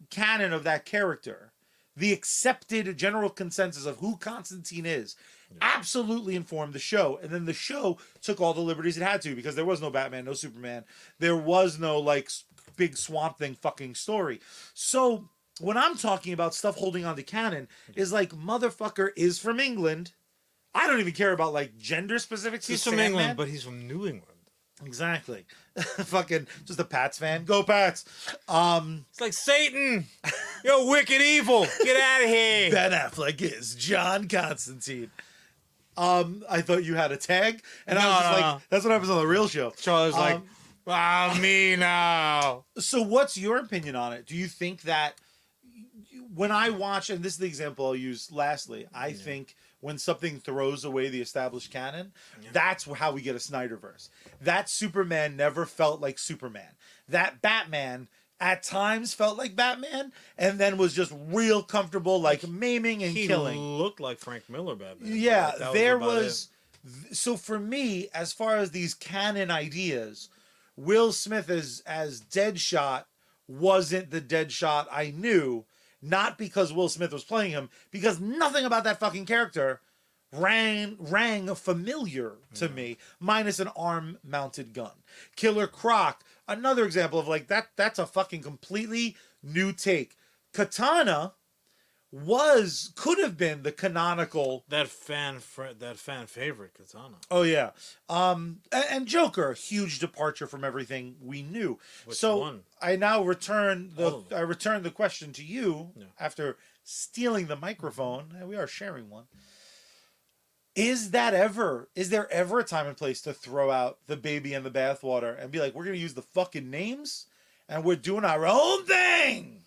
canon of that character, the accepted general consensus of who Constantine is, absolutely informed the show. And then the show took all the liberties it had to, because there was no Batman, no Superman, there was no like big swamp thing fucking story. So when I'm talking about stuff holding on to canon is like, motherfucker is from England. I don't even care about like gender specifics. He's from England, man. But he's from New England. Exactly. Fucking just a Pats fan. Go Pats. Um, it's like, Satan, you're wicked evil. Get out of here. Ben Affleck is John Constantine. Um, I thought you had a tag, and no, I was just no, like, no. That's what happens on the real show. Charles um, like, wow, me now. So what's your opinion on it? Do you think that when I watch, and this is the example I'll use lastly, I yeah. think when something throws away the established canon, yeah. that's how we get a Snyderverse. That Superman never felt like Superman. That Batman at times felt like Batman, and then was just real comfortable, like, like maiming and he killing. He looked like Frank Miller Batman. Yeah, like there was... was th- so for me, as far as these canon ideas, Will Smith as, as Deadshot wasn't the Deadshot I knew, not because Will Smith was playing him, because nothing about that fucking character rang rang familiar to yeah. me, minus an arm-mounted gun. Killer Croc, another example of like that. That's a fucking completely new take. Katana was could have been the canonical that fan fr- that fan favorite Katana. Oh yeah, um, and, and Joker, huge departure from everything we knew. Which so one? I now return the I return the question to you no. after stealing the microphone. We are sharing one. Is that ever, is there ever a time and place to throw out the baby and the bathwater and be like, we're going to use the fucking names and we're doing our own thing?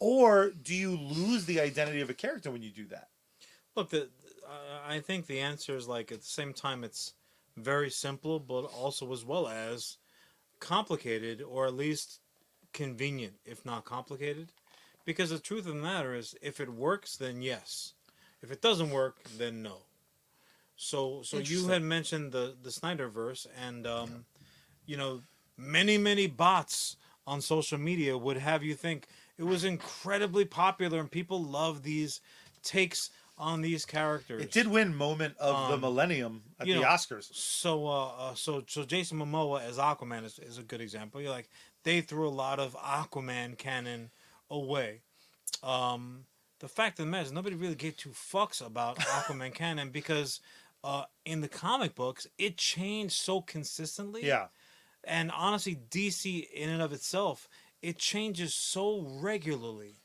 Or do you lose the identity of a character when you do that? Look, the, uh, I think the answer is like, at the same time, it's very simple, but also as well as complicated, or at least convenient, if not complicated. Because the truth of the matter is, if it works, then yes. If it doesn't work, then no. So so you had mentioned the, the Snyderverse, and, um, you know, many, many bots on social media would have you think it was incredibly popular and people love these takes on these characters. It did win Moment of um, the Millennium at the know, Oscars. So uh, uh, so so Jason Momoa as Aquaman is, is a good example. You're like, they threw a lot of Aquaman canon away. Um, the fact of the matter is nobody really gave two fucks about Aquaman canon because... Uh, in the comic books, it changed so consistently. Yeah. And honestly, D C in and of itself, it changes so regularly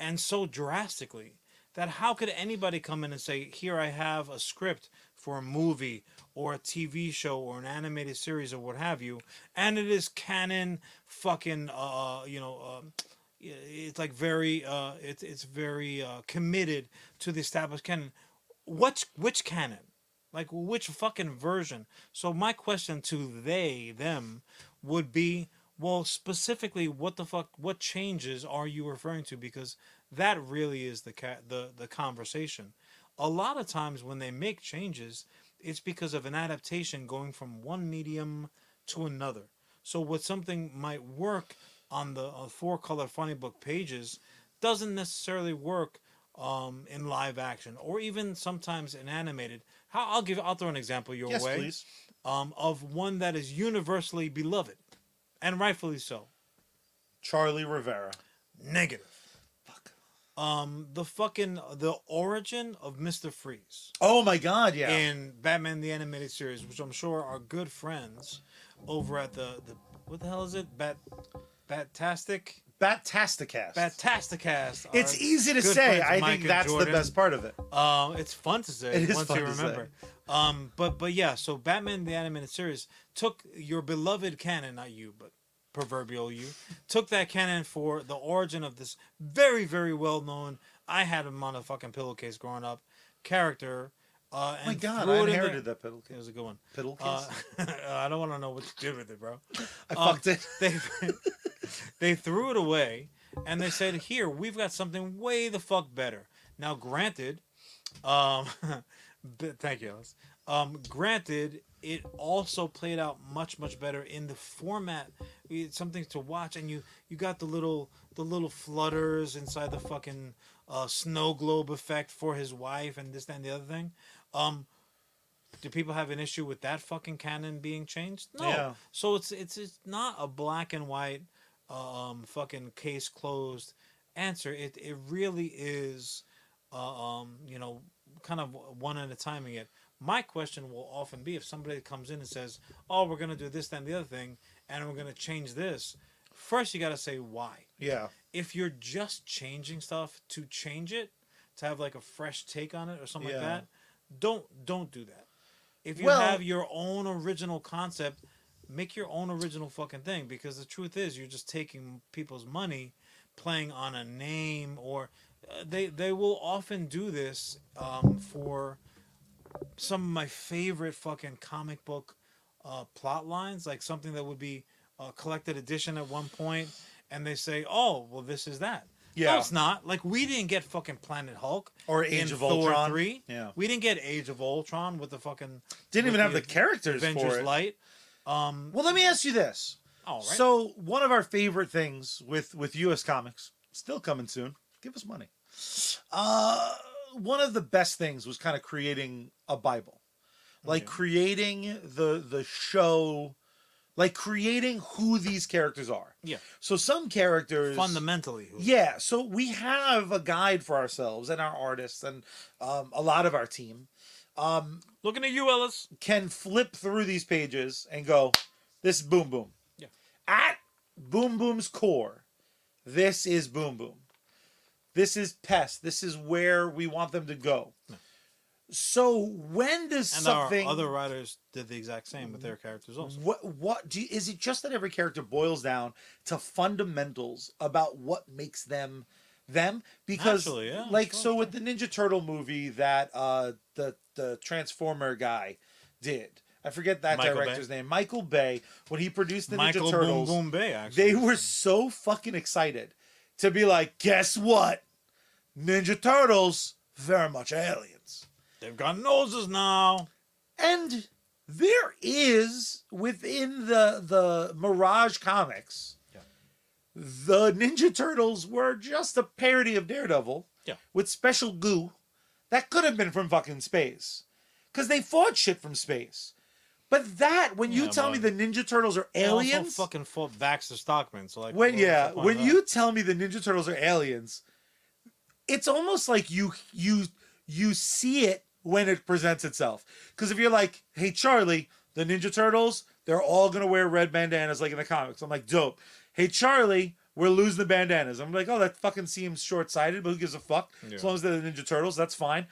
and so drastically that how could anybody come in and say, here I have a script for a movie or a T V show or an animated series or what have you, and it is canon fucking, uh, you know... Um, it's like very... Uh, it's, it's very uh, committed to the established canon. What's, which canon? Like, which fucking version? So my question to they, them, would be, well, specifically, what the fuck, what changes are you referring to? Because that really is the ca- the, the conversation. A lot of times when they make changes, it's because of an adaptation going from one medium to another. So what something might work on the uh, four-color funny book pages doesn't necessarily work um, in live action, or even sometimes in animated. How I'll give I'll throw an example your yes, way, please. Um, of one that is universally beloved, and rightfully so. Charlie Rivera. Negative. Fuck. Um, the fucking the origin of Mister Freeze. Oh my God! Yeah. In Batman the Animated Series, which I'm sure are good friends over at the the what the hell is it? Bat Batastic. Batasticast. Batasticast. It's easy to say. I Mike think that's Jordan. The best part of it. Um, it's fun to say it is once fun you to remember. Say. Um, but but yeah, so Batman the Animated Series took your beloved canon, not you, but proverbial you, took that canon for the origin of this very, very well-known, I had him on a fucking pillowcase growing up, character. Uh, and oh my God, I inherited that pillowcase. It was a good one. Pillowcase? Uh, I don't want to know what you did with it, bro. I um, fucked it. They... They threw it away, and they said, here, we've got something way the fuck better. Now, granted, um, thank you, Alice. Um, granted, it also played out much, much better in the format. It's something to watch, and you, you got the little the little flutters inside the fucking uh, snow globe effect for his wife and this, that, and the other thing. Um, do people have an issue with that fucking canon being changed? No. Yeah. So it's it's it's not a black and white... Um, fucking case closed answer. It it really is, uh, um, you know, kind of one at a time. And yet, my question will often be if somebody comes in and says, "Oh, we're gonna do this, that, and the other thing, and we're gonna change this." First, you gotta say why. Yeah. If you're just changing stuff to change it, to have like a fresh take on it or something yeah. like that, don't don't do that. If you well, have your own original concept. Make your own original fucking thing, because the truth is you're just taking people's money, playing on a name, or they they will often do this um, for some of my favorite fucking comic book uh, plot lines, like something that would be a collected edition at one point, and they say, "Oh, well, this is that." Yeah, no, it's not. Like, we didn't get fucking Planet Hulk or Age of Ultron. three. Yeah, we didn't get Age of Ultron with the fucking didn't even have the, the characters Avengers for it. Light. Um, well, let me ask you this. All right. So one of our favorite things with with U S comics, still coming soon. Give us money. Uh, one of the best things was kind of creating a Bible, like okay. creating the the show. Like creating who these characters are. Yeah. So some characters fundamentally. Who yeah. So we have a guide for ourselves and our artists and um, a lot of our team. Um, Looking at you, Ellis. Can flip through these pages and go, this is Boom Boom. Yeah. At Boom Boom's core, this is Boom Boom. This is Pest. This is where we want them to go. No. So when does and something our other writers did the exact same with their characters also. What what do you, is it just that every character boils down to fundamentals about what makes them them? Because Actually, yeah, like so with the Ninja Turtle movie that uh the the Transformer guy did. I forget that Michael director's Bay. name. Michael Bay, when he produced the Michael Ninja Turtles, Boom Boom Bay, actually. They were so fucking excited to be like, guess what? Ninja Turtles, very much aliens. They've got noses now. And there is, within the the Mirage comics, yeah. the Ninja Turtles were just a parody of Daredevil yeah. with special goo that could have been from fucking space. Because they fought shit from space. But that, when you yeah, tell me the Ninja Turtles are aliens... They fucking fought Baxter Stockman. So like, when, yeah, when you tell me the Ninja Turtles are aliens, it's almost like you you you see it when it presents itself. Because if you're like, hey, Charlie, the Ninja Turtles, they're all going to wear red bandanas like in the comics. I'm like, dope. Hey, Charlie, we're losing the bandanas. I'm like, oh, that fucking seems short-sighted, but who gives a fuck? Yeah. As long as they're the Ninja Turtles, that's fine.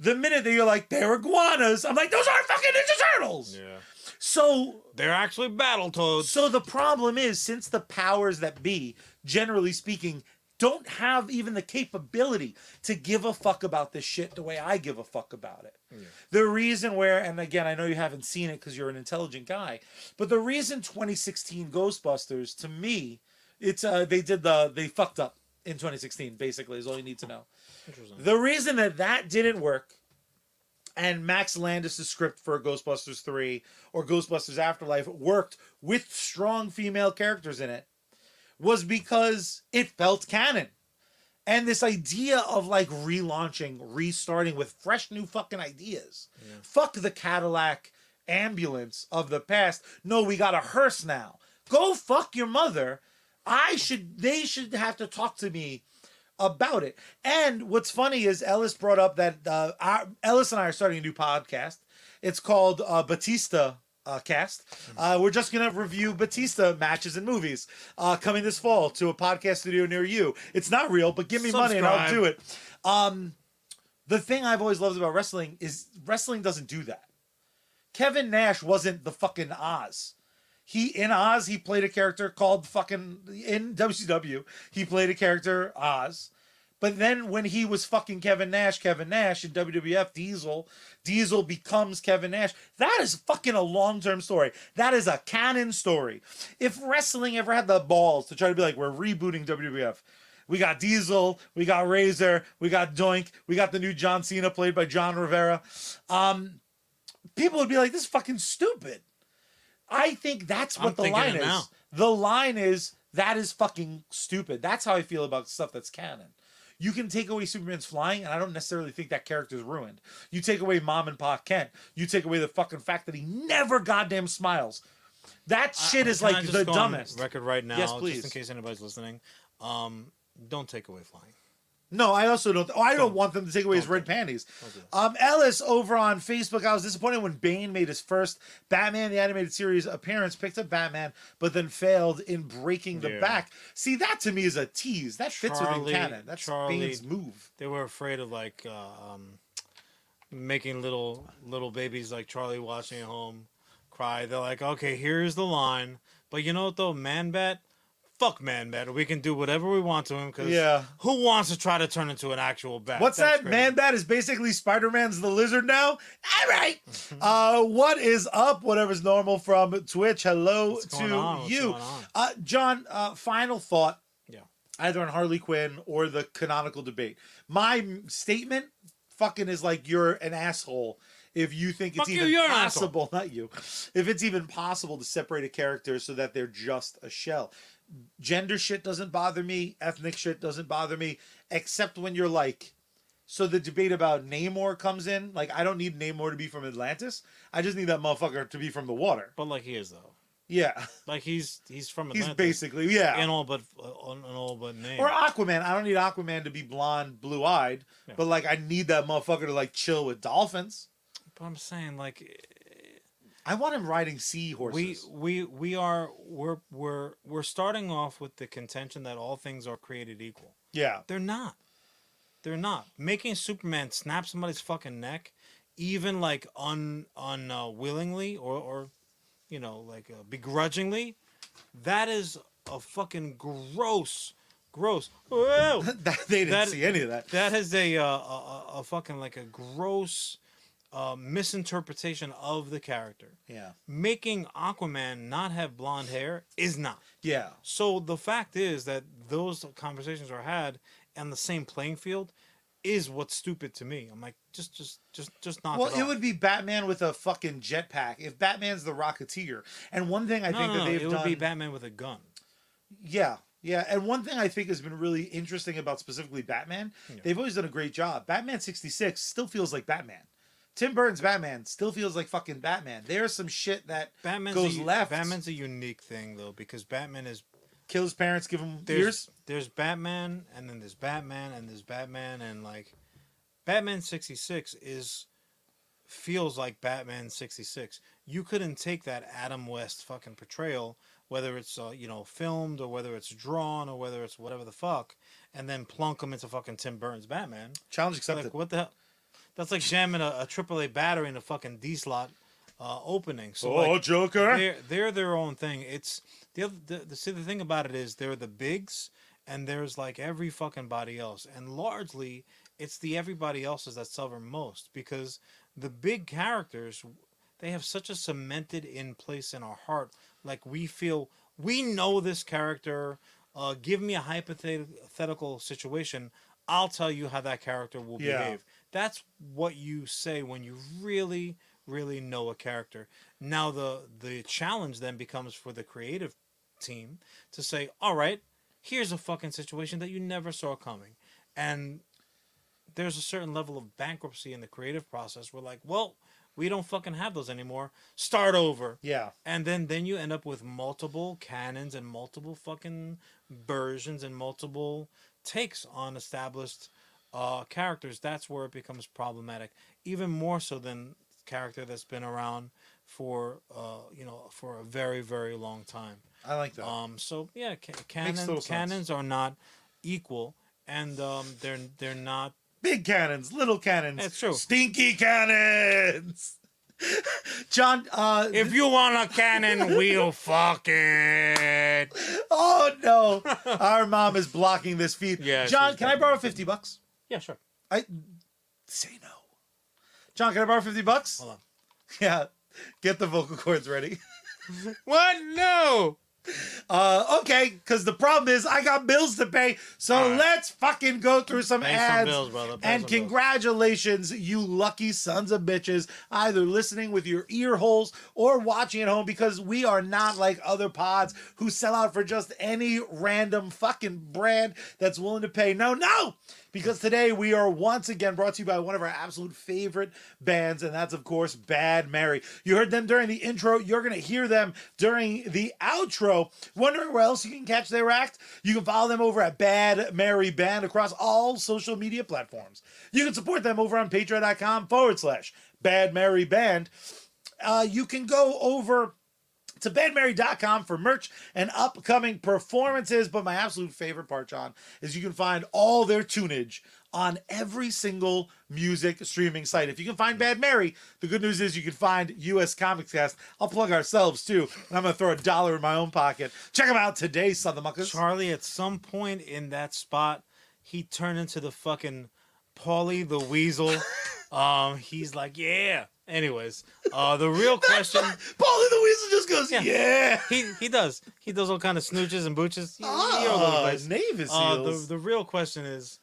The minute that you're like, they're iguanas, I'm like, those aren't fucking Ninja Turtles! Yeah. So... They're actually Battletoads. So the problem is, since the powers that be, generally speaking, don't have even the capability to give a fuck about this shit the way I give a fuck about it. Yeah. The reason where, and again, I know you haven't seen it because you're an intelligent guy, but the reason twenty sixteen Ghostbusters, to me, it's uh, they did the, they fucked up in twenty sixteen, basically, is all you need to know. Interesting. The reason that that didn't work, and Max Landis' script for Ghostbusters three or Ghostbusters Afterlife worked with strong female characters in it, was because it felt canon. And this idea of like relaunching, restarting with fresh new fucking ideas. Yeah. Fuck the Cadillac ambulance of the past. No, we got a hearse now. Go fuck your mother. I should, they should have to talk to me about it. And what's funny is Ellis brought up that uh, our, Ellis and I are starting a new podcast. It's called uh, Batista Uh, cast. Uh, we're just going to review Batista matches and movies uh, coming this fall to a podcast studio near you. It's not real, but give me Subscribe. money and I'll do it. Um, the thing I've always loved about wrestling is wrestling doesn't do that. Kevin Nash wasn't the fucking Oz. He, in Oz, he played a character called fucking, in W C W, he played a character, Oz. But then when he was fucking Kevin Nash, Kevin Nash in W W F, Diesel, Diesel becomes Kevin Nash. That is fucking a long-term story. That is a canon story. If wrestling ever had the balls to try to be like, we're rebooting W W F. We got Diesel, we got Razor, we got Doink, we got the new John Cena played by John Rivera. Um, people would be like, this is fucking stupid. I think that's what I'm the line is. Now. The line is, that is fucking stupid. That's how I feel about stuff that's canon. You can take away Superman's flying, and I don't necessarily think that character's ruined. You take away Mom and Pa Kent. You take away the fucking fact that he never goddamn smiles. That shit I, is like the dumbest. Record right now, yes, please. Just in case anybody's listening. Um, don't take away flying. No, I also don't. Oh, I don't, don't want them to take away his red panties. Um, Ellis over on Facebook, I was disappointed when Bane made his first Batman the Animated Series appearance, picked up Batman, but then failed in breaking the yeah. back. See, that to me is a tease. That fits Charlie, within canon. That's Charlie, Bane's move. They were afraid of like uh, um, making little little babies like Charlie watching at home cry. They're like, okay, here's the line. But you know what though, Man Bat, fuck Man Bat. We can do whatever we want to him because yeah. who wants to try to turn into an actual bat? What's That's that? Crazy. Man Bat is basically Spider-Man's the lizard now. All right. uh, what is up? Whatever's normal from Twitch. Hello What's to going you. What's going uh, John, uh, final thought. Yeah. Either on Harley Quinn or the canonical debate. My statement fucking is like you're an asshole. If you think it's Fuck even you, possible, not you, if it's even possible to separate a character so that they're just a shell. Gender shit doesn't bother me. Ethnic shit doesn't bother me. Except when you're like, so the debate about Namor comes in. Like, I don't need Namor to be from Atlantis. I just need that motherfucker to be from the water. But like he is, though. Yeah. Like he's he's from Atlantis. He's basically, yeah. In all but, in all but name. Or Aquaman. I don't need Aquaman to be blonde, blue-eyed. Yeah. But like, I need that motherfucker to like chill with dolphins. But I'm saying, like, I want him riding seahorses. We we we are we're we're we're starting off with the contention that all things are created equal. Yeah, they're not. They're not. Making Superman snap somebody's fucking neck, even like un un uh, willingly or or, you know, like uh, begrudgingly, that is a fucking gross. Gross. Whoa. that, they didn't that, see any of that. That is a uh, a, a fucking like a gross. Uh, misinterpretation of the character. Yeah. Making Aquaman not have blonde hair is not. Yeah. So the fact is that those conversations are had on the same playing field is what's stupid to me. I'm like, just, just, just, just knock it off. Well, it would be Batman with a fucking jetpack if Batman's the Rocketeer. And one thing I think that they've done... it would be Batman with a gun. Yeah. Yeah, and one thing I think has been really interesting about specifically Batman, yeah. they've always done a great job. Batman sixty-six still feels like Batman. Tim Burton's Batman still feels like fucking Batman. There's some shit that Batman's goes a, left. Batman's a unique thing, though, because Batman is... kill his parents, give him there's, ears. There's Batman, and then there's Batman, and there's Batman, and, like... Batman sixty-six is... feels like Batman sixty-six. You couldn't take that Adam West fucking portrayal, whether it's, uh, you know, filmed, or whether it's drawn, or whether it's whatever the fuck, and then plunk him into fucking Tim Burton's Batman. Challenge accepted. Like, what the hell? That's like jamming a, a triple A battery in a fucking D slot uh, opening. So oh, like, Joker! They're, they're their own thing. It's the other. The, the, see, the thing about it is they're the bigs, and there's like every fucking body else, and largely it's the everybody else's that suffer most because the big characters, they have such a cemented in place in our heart. Like we feel we know this character. Uh, give me a hypothetical situation. I'll tell you how that character will yeah. behave. That's what you say when you really, really know a character. Now the the challenge then becomes for the creative team to say, all right, here's a fucking situation that you never saw coming. And there's a certain level of bankruptcy in the creative process. We're like, well, we don't fucking have those anymore. Start over. Yeah. And then, then you end up with multiple canons and multiple fucking versions and multiple... takes on established uh, characters. That's where it becomes problematic, even more so than character that's been around for uh, you know for a very very long time. I like that. Um, so yeah, ca- canon, canons are not equal, and um, they're they're not big cannons, little cannons. That's true. Stinky cannons. John, uh, if you want a cannon, we'll fuck it. Oh no, our mom is blocking this feed. Yeah, John, can I borrow fifty bucks? Yeah, sure. I say no. John, can I borrow fifty bucks? Hold on. Yeah, get the vocal cords ready. What? No. Uh, okay, because the problem is I got bills to pay, so right. let's fucking go through some pay ads. Some bills, and some congratulations, bills. You lucky sons of bitches, either listening with your ear holes or watching at home, because we are not like other pods who sell out for just any random fucking brand that's willing to pay. No, no! Because today we are once again brought to you by one of our absolute favorite bands, and that's, of course, Bad Mary. You heard them during the intro. You're going to hear them during the outro. Wondering where else you can catch their act? You can follow them over at Bad Mary Band across all social media platforms. You can support them over on patreon dot com forward slash Bad Mary Band. Uh, you can go over to bad mary dot com for merch and upcoming performances. But my absolute favorite part, John, is you can find all their tunage on every single music streaming site. If you can find Bad Mary, the good news is you can find U S Comics Cast. I'll plug ourselves too, and I'm going to throw a dollar in my own pocket. Check them out today, son of a muckers. Charlie, at some point in that spot, he turned into the fucking Paulie the Weasel. um, he's like, yeah. Anyways, uh, the real question. Paulie the Weasel just goes, yeah. yeah. He he does. He does all kind of snooches and booches. Oh, Navis uh, the, the real question is,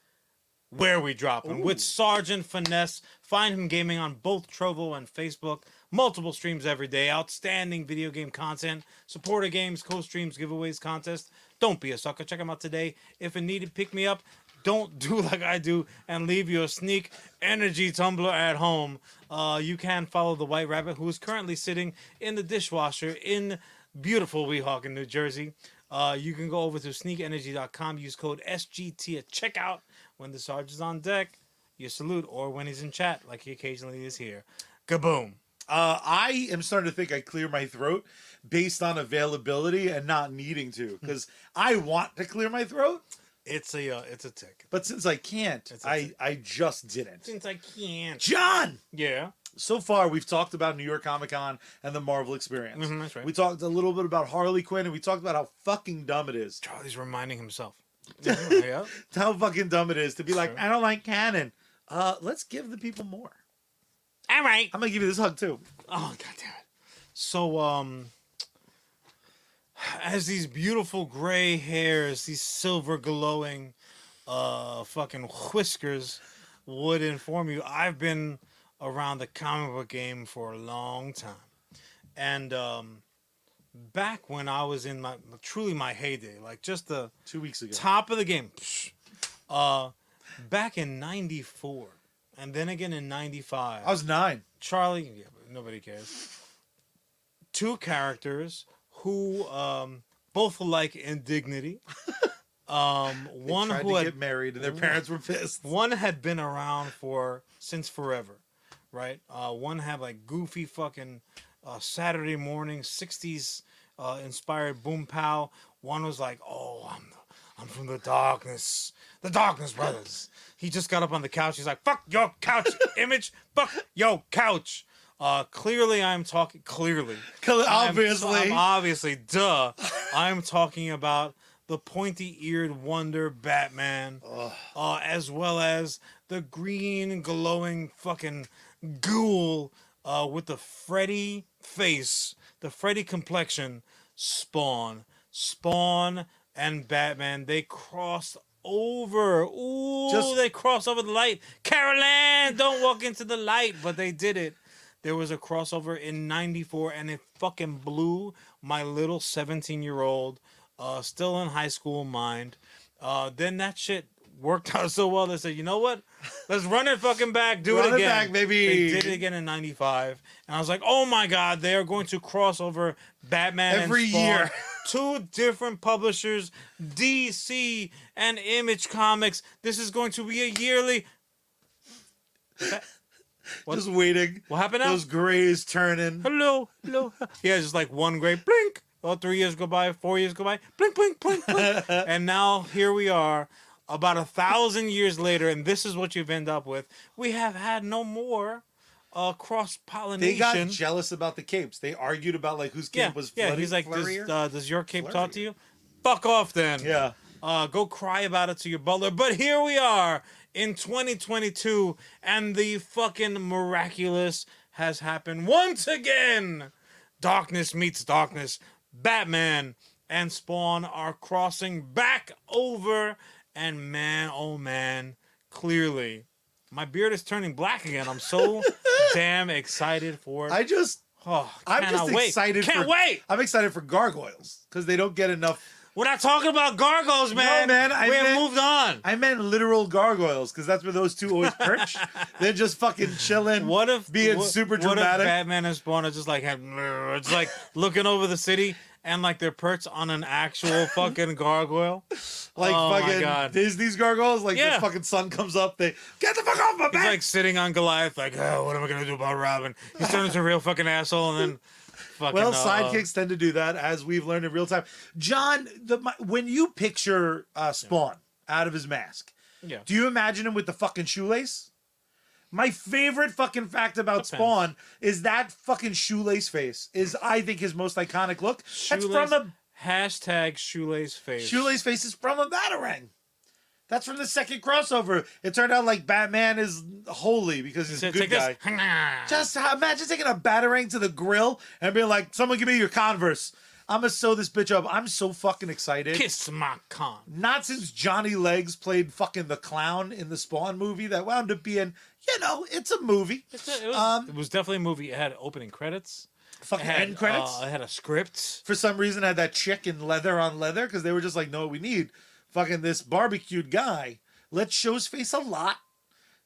where we drop him. Ooh. With Sergeant Finesse. Find him gaming on both Trovo and Facebook. Multiple streams every day. Outstanding video game content. Supporter games, co-streams, giveaways, contests. Don't be a sucker. Check him out today. If it needed, pick me up. Don't do like I do and leave your sneak energy tumbler at home. Uh, you can follow the White Rabbit, who is currently sitting in the dishwasher in beautiful Weehawken, New Jersey. Uh, you can go over to sneak energy dot com. Use code S G T at checkout. When the Sarge is on deck, you salute, or when he's in chat, like he occasionally is here. Kaboom. Uh, I am starting to think I clear my throat based on availability and not needing to, because I want to clear my throat. It's a uh, it's a tick. But since I can't, I, I just didn't. Since I can't. John! Yeah? So far, we've talked about New York Comic-Con and the Marvel experience. Mm-hmm, that's right. We talked a little bit about Harley Quinn, and we talked about how fucking dumb it is. Charlie's reminding himself. Yeah. How fucking dumb it is to be like, sure. I don't like canon. Uh, let's give the people more. All right. I'm going to give you this hug, too. Oh, God damn it. So, um, as these beautiful gray hairs, these silver glowing uh, fucking whiskers would inform you, I've been around the comic book game for a long time. And, um... back when I was in my truly my heyday, like just the two weeks ago, top of the game, uh, back in ninety-four, and then again in ninety-five. I was nine. Charlie, yeah, but nobody cares. Two characters who um, both alike in dignity. Um, one tried who to had get married, and their parents were pissed. One had been around for since forever, right? Uh, one had like goofy fucking. Uh, Saturday morning, sixties uh, inspired boom pow. One was like, "Oh, I'm the, I'm from the darkness, the Darkness Brothers." He just got up on the couch. He's like, "Fuck your couch, Image. Fuck your couch." Uh, clearly, I'm talking. Clearly, obviously, I'm, I'm obviously, duh. I'm talking about the pointy-eared wonder Batman, uh, as well as the green glowing fucking ghoul uh, with the Freddy face, the Freddy complexion, Spawn. Spawn and Batman, they crossed over. Ooh, Just... they crossed over the light. Carol Ann, don't walk into the light, but they did it. There was a crossover in ninety-four, and it fucking blew my little seventeen-year-old, uh, still in high school mind. Uh, then that shit worked out so well, they said, you know what? Let's run it fucking back, do run it again. Run it back, baby. They did it again in ninety-five. And I was like, oh my God, they are going to cross over Batman every and Spawn. Year. Two different publishers, D C and Image Comics. This is going to be a yearly. What? Just waiting. What happened now? Those grays turning. Hello, hello. Yeah, just like one gray, blink. Oh, three years go by, four years go by, blink, blink, blink, blink. And now here we are. About a thousand years later, and this is what you've ended up with. We have had no more uh, cross-pollination. They got jealous about the capes. They argued about like whose cape yeah, was yeah. Flooded, he's like, does, uh, does your cape flurrier. Talk to you? Fuck off then. Yeah. Uh, go cry about it to your butler. But here we are in twenty twenty-two, and the fucking miraculous has happened once again. Darkness meets darkness. Batman and Spawn are crossing back over. And man, oh man, clearly, my beard is turning black again. I'm so damn excited for it. I just, oh, I'm just wait. excited. Can't for, wait. I'm excited for gargoyles because they don't get enough. We're not talking about gargoyles, man. No, man. I we meant, have moved on. I meant literal gargoyles because that's where those two always perch. They're just fucking chilling. What if being what, super dramatic? What if Batman and Spawn are just like, it's like looking over the city. And, like, they're perched on an actual fucking gargoyle. Like, oh fucking Disney's gargoyles. Like, yeah. The fucking sun comes up. They, get the fuck off my back! He's, like, sitting on Goliath. Like, oh, what am I going to do about Robin? He's turned into a real fucking asshole. And then fucking well, up. Sidekicks tend to do that, as we've learned in real time. John, the when you picture uh, Spawn yeah. out of his mask, yeah. do you imagine him with the fucking shoelace? My favorite fucking fact about Depends. Spawn is that fucking shoelace face is, I think, his most iconic look. Shoelace, That's from a... Hashtag shoelace face. Shoelace face is from a batarang. That's from the second crossover. It turned out like Batman is holy because he's a good guy. This. Just imagine taking a batarang to the grill and being like, someone give me your Converse. I'm going to sew this bitch up. I'm so fucking excited. Kiss my con. Not since Johnny Legs played fucking the clown in the Spawn movie that wound up being, you know, it's a movie. It's a, it, was, um, it was definitely a movie. It had opening credits. Fucking had, end credits. Uh, it had a script. For some reason, it had that chick in leather on leather because they were just like, no, we need fucking this barbecued guy. Let's show his face a lot.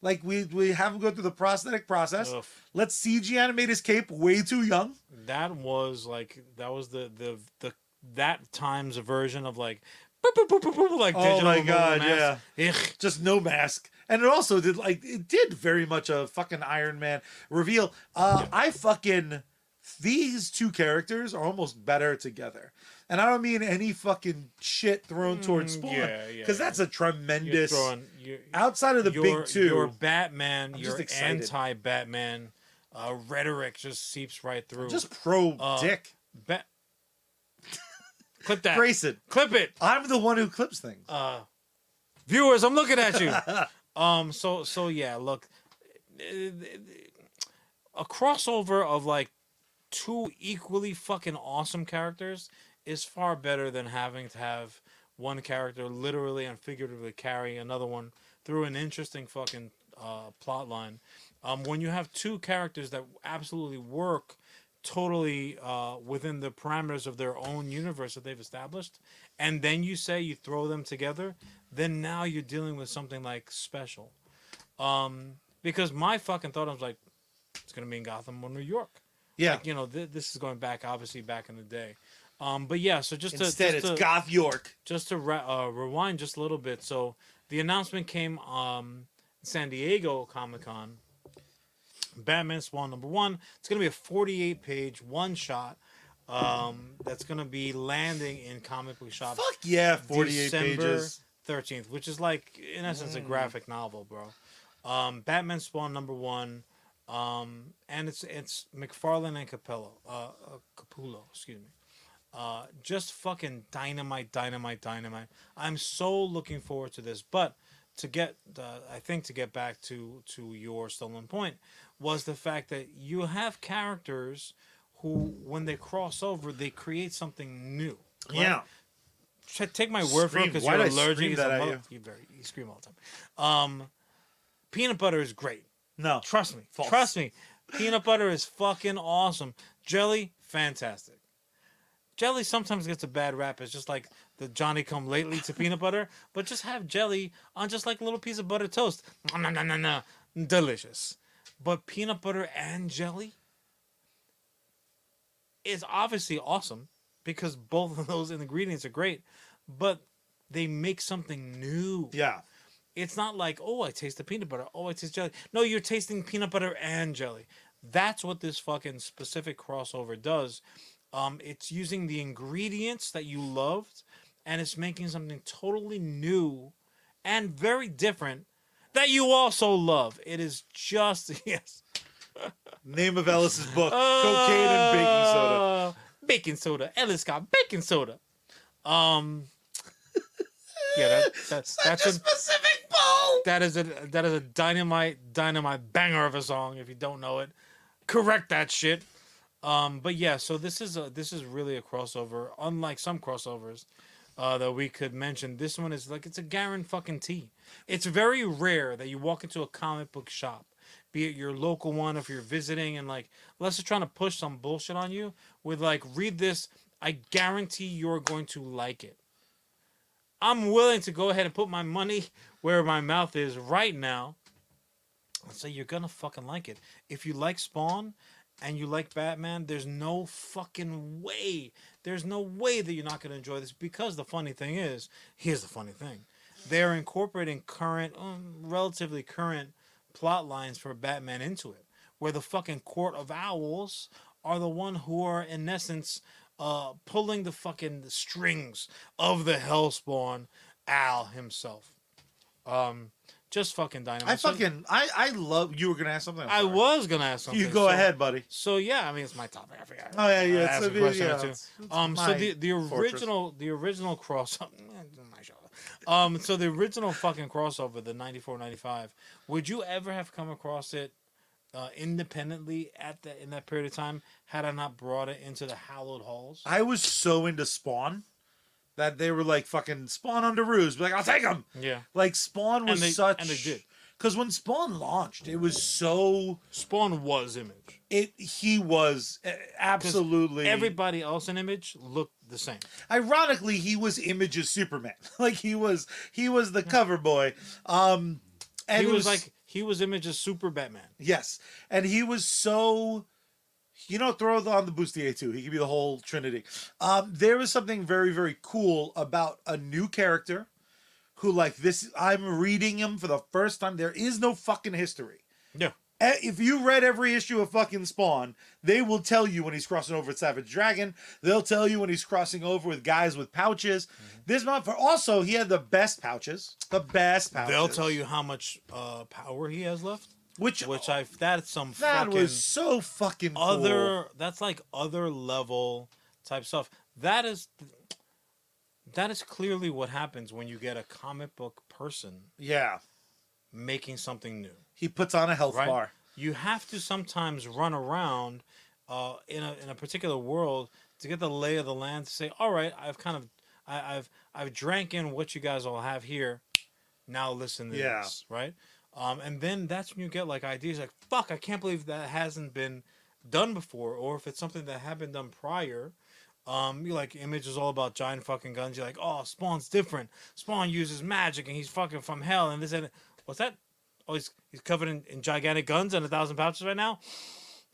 Like, we we have him go through the prosthetic process. Ugh. Let's C G animate his cape way too young. That was, like, that was the, the, the that time's version of, like, boop, boop, boop, boop, boop, like, oh my God, mask. Yeah. Ugh. Just no mask. And it also did, like, it did very much a fucking Iron Man reveal. Uh, yeah. I fucking, these two characters are almost better together. And I don't mean any fucking shit thrown towards Spawn. Yeah, yeah. Because that's a tremendous... You're throwing, you're, outside of the your, big two... Your Batman, I'm your anti-Batman uh, rhetoric just seeps right through. I'm just pro-dick. Uh, ba- Clip that. Grayson. Clip it. I'm the one who clips things. Uh, viewers, I'm looking at you. um. So, so yeah, look. A crossover of, like, two equally fucking awesome characters... is far better than having to have one character literally and figuratively carry another one through an interesting fucking uh, plot line. Um, when you have two characters that absolutely work totally uh, within the parameters of their own universe that they've established, and then you say you throw them together, then now you're dealing with something like special. Um, because my fucking thought, I was like, it's going to be in Gotham or New York. Yeah. Like, you know, th- this is going back, obviously, back in the day. Um, but yeah, so just instead to, just it's to, Goth York. Just to re- uh, rewind just a little bit, so the announcement came um, San Diego Comic-Con. Batman Spawn number one. It's gonna be a forty-eight page one shot. Um, that's gonna be landing in comic book shops. Fuck yeah, forty-eight December pages. thirteenth, which is like in essence mm. a graphic novel, bro. Um, Batman Spawn number one. Um, and it's it's McFarlane and Capullo. Uh, Capullo, excuse me. Uh, just fucking dynamite, dynamite, dynamite. I'm so looking forward to this. But to get, uh, I think to get back to, to your stolen point, was the fact that you have characters who, when they cross over, they create something new. Right? Yeah. Take my word for it because you're allergic. Mother- you, very, you scream all the time. Um, peanut butter is great. No. Trust me. False. Trust me. Peanut butter is fucking awesome. Jelly, fantastic. Jelly sometimes gets a bad rap. It's just like the Johnny-come-lately to peanut butter. But just have jelly on just like a little piece of butter toast. No, no, no, no. Delicious. But peanut butter and jelly is obviously awesome because both of those ingredients are great. But they make something new. Yeah. It's not like, oh, I taste the peanut butter. Oh, I taste jelly. No, you're tasting peanut butter and jelly. That's what this fucking specific crossover does. Um, it's using the ingredients that you loved, and it's making something totally new and very different that you also love. It is just, yes. Name of Ellis's book, uh, Cocaine and Baking Soda. Baking soda. Ellis got baking soda. Um, yeah, that, that's Such that's a, a specific bowl. That is a that is a dynamite, dynamite banger of a song. If you don't know it, correct that shit. Um, but yeah, so this is a, this is really a crossover. Unlike some crossovers uh, that we could mention, this one is like it's a guaran fucking tea. It's very rare that you walk into a comic book shop, be it your local one if you're visiting, and like unless they're trying to push some bullshit on you with like read this, I guarantee you're going to like it. I'm willing to go ahead and put my money where my mouth is right now, and say you're gonna fucking like it if you like Spawn. And you like Batman, there's no fucking way. There's no way that you're not going to enjoy this because the funny thing is, here's the funny thing. They're incorporating current, um, relatively current plot lines for Batman into it, where the fucking Court of Owls are the one who are, in essence, uh, pulling the fucking strings of the Hellspawn, Al himself. Um, just fucking dynamite. I fucking, I, I love, you were going to ask something. I was going to ask something. You go so, ahead, buddy. So, yeah, I mean, it's my topic. I forgot. Oh, yeah, yeah. It's a, yeah it's, it's um, so the, the original, the original crossover, my shoulder. Um, so the original fucking crossover, the ninety-four ninety-five, would you ever have come across it Uh, independently at the in that period of time had I not brought it into the hallowed halls? I was so into Spawn that they were like fucking Spawn under ruse, like I'll take him. Yeah, like Spawn was and they, such, and they did, because when Spawn launched, it was so Spawn was Image. It he was absolutely everybody else in Image looked the same. Ironically, he was Image's Superman. like he was he was the yeah. cover boy. Um, and he was, was like. He was Image's Super Batman. Yes. And he was so... You know, throw on the bustier too. He could be the whole Trinity. Um, there was something very, very cool about a new character who, like, this... I'm reading him for the first time. There is no fucking history. Yeah. If you read every issue of fucking Spawn, they will tell you when he's crossing over with Savage Dragon. They'll tell you when he's crossing over with guys with pouches. Mm-hmm. This motherfucker. Also, he had the best pouches. The best pouches. They'll tell you how much uh, power he has left. Which, which I that's some that fucking was so fucking other. Cool. That's like other level type stuff. That is, that is clearly what happens when you get a comic book person. Yeah. Making something new. He puts on a health right? bar. You have to sometimes run around uh, in a in a particular world to get the lay of the land to say, all right, I've kind of, I, I've I've drank in what you guys all have here. Now listen to yeah. this, right? Um, and then that's when you get like ideas like, fuck, I can't believe that hasn't been done before, or if it's something that had been done prior. Um, you like Image is all about giant fucking guns. You're like, oh, Spawn's different. Spawn uses magic and he's fucking from hell and this and what's that? Oh, he's, he's covered in, in gigantic guns and a thousand pouches right now.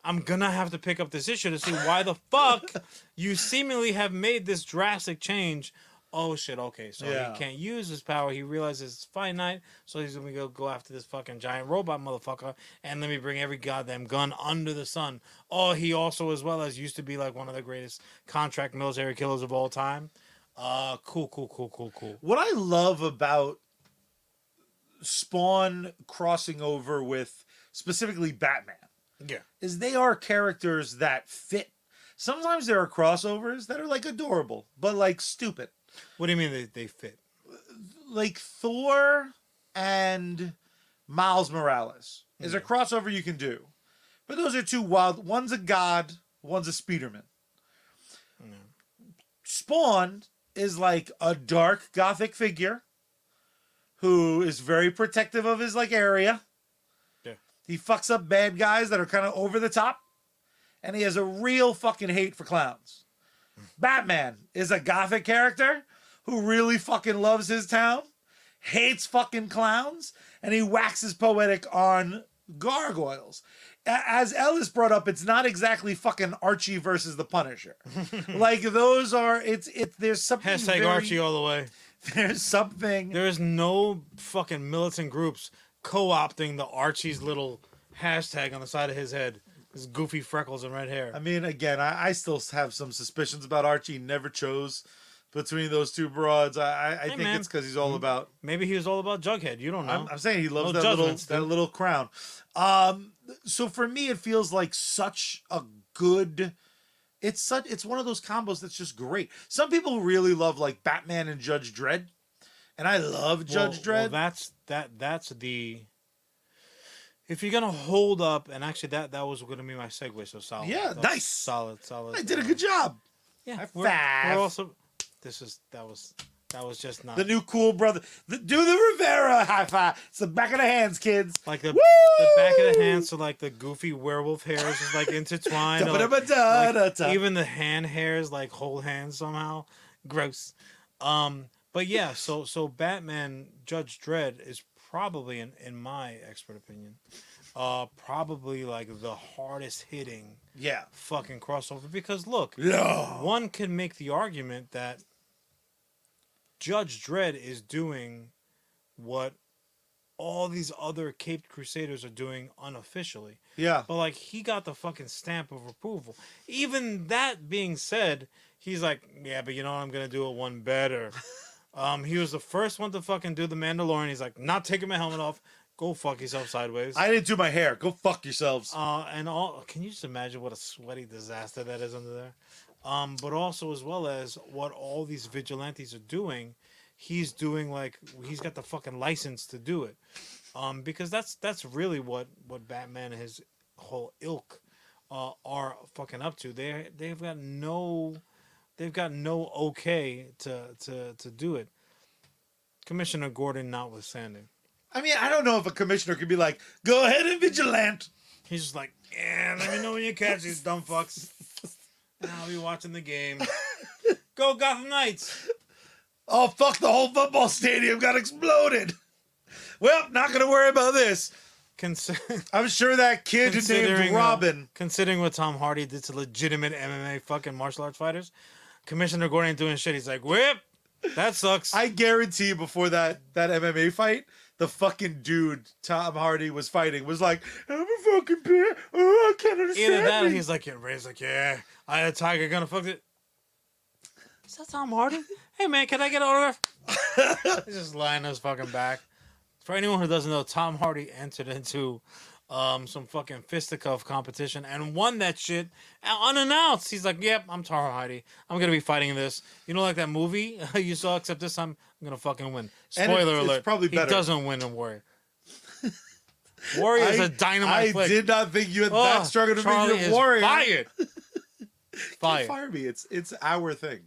I'm gonna have to pick up this issue to see why the fuck you seemingly have made this drastic change. Oh shit, okay, so yeah. he can't use his power. He realizes it's finite, so he's gonna go, go after this fucking giant robot motherfucker and let me bring every goddamn gun under the sun. Oh, he also, as well as, used to be like one of the greatest contract military killers of all time. Uh, cool, cool, cool, cool, cool. What I love about Spawn crossing over with specifically Batman yeah is they are characters that fit. Sometimes there are crossovers that are like adorable but like stupid. What do you mean they, they fit? Like Thor and Miles Morales is yeah. a crossover you can do, but those are two wild. One's a god, one's a Spider-Man. yeah. Spawn is like a dark gothic figure who is very protective of his like area. Yeah. He fucks up bad guys that are kind of over the top, and he has a real fucking hate for clowns. Batman is a gothic character who really fucking loves his town, hates fucking clowns, and he waxes poetic on gargoyles. As Ellis brought up, it's not exactly fucking Archie versus the Punisher. Like those are it's it there's something hashtag very, Archie all the way. There's something. There is no fucking militant groups co-opting the Archie's little hashtag on the side of his head. His goofy freckles and red hair. I mean, again, I, I still have some suspicions about Archie. He never chose between those two broads. I, I, I hey, think man. It's because he's all about... Maybe he was all about Jughead. You don't know. I'm, I'm saying he loves no that, little, that little crown. Um, so for me, it feels like such a good... It's such, it's one of those combos that's just great. Some people really love like Batman and Judge Dredd, and I love Judge well, Dredd. Well, that's that that's the if you're gonna hold up, and actually that that was gonna be my segue. So solid. Yeah, nice, solid, solid. I did a good job. Yeah, we're, we're also. This is that was that was just not the new cool brother. The, do the Rivera high five. It's the back of the hands, kids. Like the, the back of the hands, so like the goofy werewolf hairs is like intertwined. Like, like, even the hand hairs like hold hands somehow. Gross. Um, but yeah, so so Batman Judge Dredd is probably, in, in my expert opinion, uh, probably like the hardest hitting yeah fucking crossover, because look, yeah. one can make the argument that Judge Dredd is doing what all these other caped crusaders are doing unofficially. Yeah. But, like, he got the fucking stamp of approval. Even that being said, he's like, yeah, but you know what? I'm going to do it one better. um, He was the first one to fucking do The Mandalorian. He's like, not taking my helmet off. Go fuck yourself sideways. I didn't do my hair. Go fuck yourselves. Uh, and all. Can you just imagine what a sweaty disaster that is under there? Um, But also, as well as what all these vigilantes are doing, he's doing, like, he's got the fucking license to do it. Um, because that's that's really what, what Batman and his whole ilk uh, are fucking up to. They they've got no they've got no okay to to, to do it. Commissioner Gordon notwithstanding. I mean, I don't know if a commissioner could be like, go ahead and vigilante. He's just like, yeah, let me know when you catch these dumb fucks. And I'll be watching the game. Go Gotham Knights. Oh, fuck, the whole football stadium got exploded. Well, not going to worry about this. Consider- I'm sure that kid named Robin. Uh, considering what Tom Hardy did to legitimate M M A fucking martial arts fighters, Commissioner Gordon doing shit. He's like, whip, that sucks. I guarantee you before that, that M M A fight, the fucking dude Tom Hardy was fighting was like, I'm a fucking bear. Oh, I can't understand. Either that or he's like, yeah, Ray's like, yeah, I had a tiger gonna fuck it. Is that Tom Hardy? Hey, man, can I get an autograph? He's just lying on his fucking back. For anyone who doesn't know, Tom Hardy entered into um, some fucking fisticuff competition and won that shit unannounced. He's like, yep, I'm Tom Hardy. I'm going to be fighting this. You know, like that movie you saw, except this time I'm going to fucking win. Spoiler and it's, alert. It's probably better. He doesn't win in Warrior. Warrior is a dynamite I flick. Did not think you had oh, that struggle to Charlie make you a Warrior. Fired. Fired. Can't fire me. It's, it's our thing.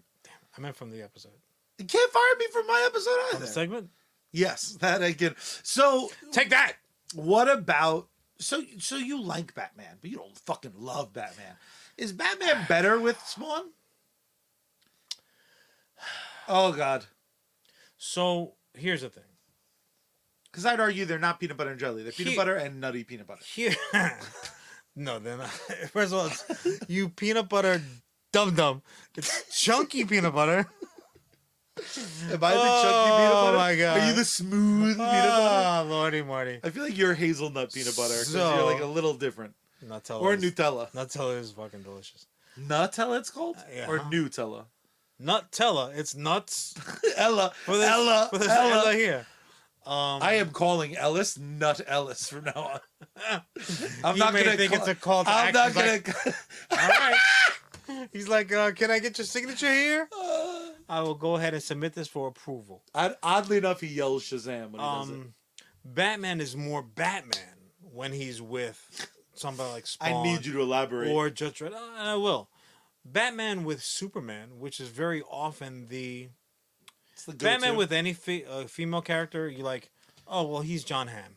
I meant from the episode. You can't fire me from my episode either. From the segment? Yes, that I get. So take that. What about so so you like Batman, but you don't fucking love Batman. Is Batman better with Spawn? Oh God. So here's the thing. Because I'd argue they're not peanut butter and jelly. They're peanut he, butter and nutty peanut butter. He, no, they're not. First of all, it's, you peanut butter dum dum. It's chunky peanut butter. Am I the oh, chunky peanut butter? Oh my God. Are you the smooth oh, peanut butter? Oh, Lordy Marty. I feel like you're hazelnut peanut butter because so, you're like a little different. Nutella. Or is, Nutella. Nutella is fucking delicious. Nutella, it's called? Uh, yeah. Or Nutella? Nutella. It's nuts. Ella. For this, Ella. For this Ella. Ella here. Um, I am calling Ellis Nut Ellis from now on. I'm you not going to think call, it's a call to I'm action. I'm not going to. All right. He's like, uh, can I get your signature here? Uh, I will go ahead and submit this for approval. I, oddly enough, he yells Shazam when he um, does it. Batman is more Batman when he's with somebody like Spawn. I need you to elaborate. Or Judge Dredd. I will. Batman with Superman, which is very often the... It's the Batman with any fe- uh, female character, you're like, oh, well, he's John Hamm.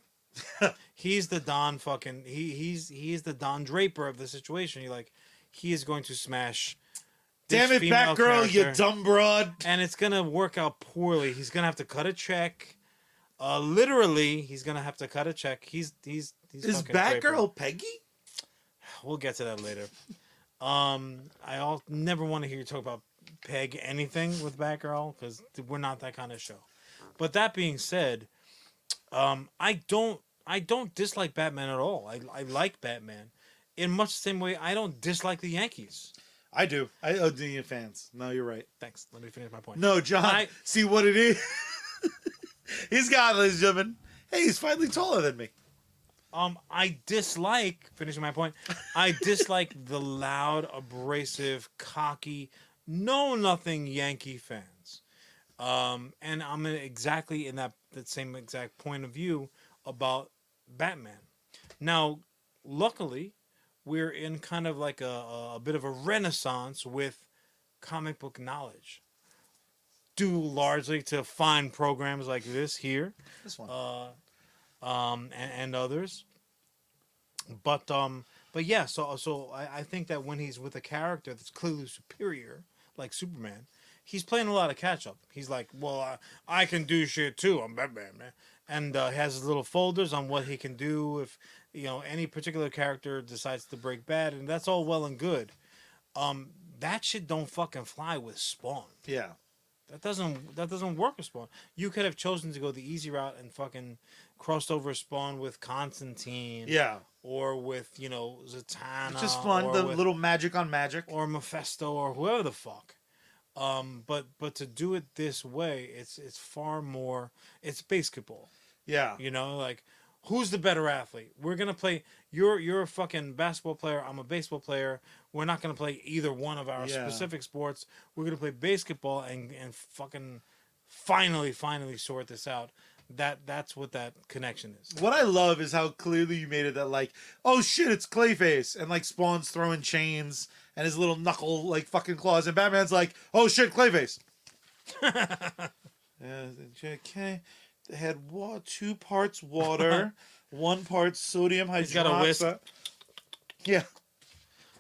He's the Don fucking... He He's he's the Don Draper of the situation. You're like... He is going to smash. Damn it, Batgirl, you dumb broad. And it's going to work out poorly. He's going to have to cut a check. Uh, literally, he's going to have to cut a check. He's he's he's Is Batgirl Peggy? We'll get to that later. um, I all, never want to hear you talk about Peg anything with Batgirl because we're not that kind of show. But that being said, um, I don't I don't dislike Batman at all. I I like Batman. In much the same way, I don't dislike the Yankees. I do. I owe the fans. No, you're right. Thanks. Let me finish my point. No, John. I... See what it is? He's got, ladies and gentlemen. Hey, he's finally taller than me. Um, I dislike, finishing my point, I dislike the loud, abrasive, cocky, know-nothing Yankee fans. Um, and I'm exactly in that, that same exact point of view about Batman. Now, luckily... we're in kind of like a, a bit of a renaissance with comic book knowledge, due largely to fine programs like this here, this one, uh, um, and, and others. But um, but yeah, so so I, I think that when he's with a character that's clearly superior, like Superman, he's playing a lot of catch up. He's like, well, I, I can do shit too. I'm Batman, man, and uh, has his little folders on what he can do if. You know, any particular character decides to break bad, and that's all well and good. Um, that shit don't fucking fly with Spawn. Yeah. That doesn't that doesn't work with Spawn. You could have chosen to go the easy route and fucking crossed over Spawn with Constantine. Yeah. Or with, you know, Zatanna. It's just fun, the with, little magic on magic. Or Mephisto or whoever the fuck. Um, but but to do it this way, it's it's far more, it's basketball. Yeah. You know, like, who's the better athlete? We're gonna play. You're you're a fucking basketball player. I'm a baseball player. We're not gonna play either one of our yeah. specific sports. We're gonna play basketball and, and fucking finally finally sort this out. That that's what that connection is. What I love is how clearly you made it that like, oh shit, it's Clayface and like Spawn's throwing chains and his little knuckle like fucking claws and Batman's like, oh shit, Clayface. Okay. They had wa- two parts water, one part sodium hydroxide. He's got a whisk. Yeah.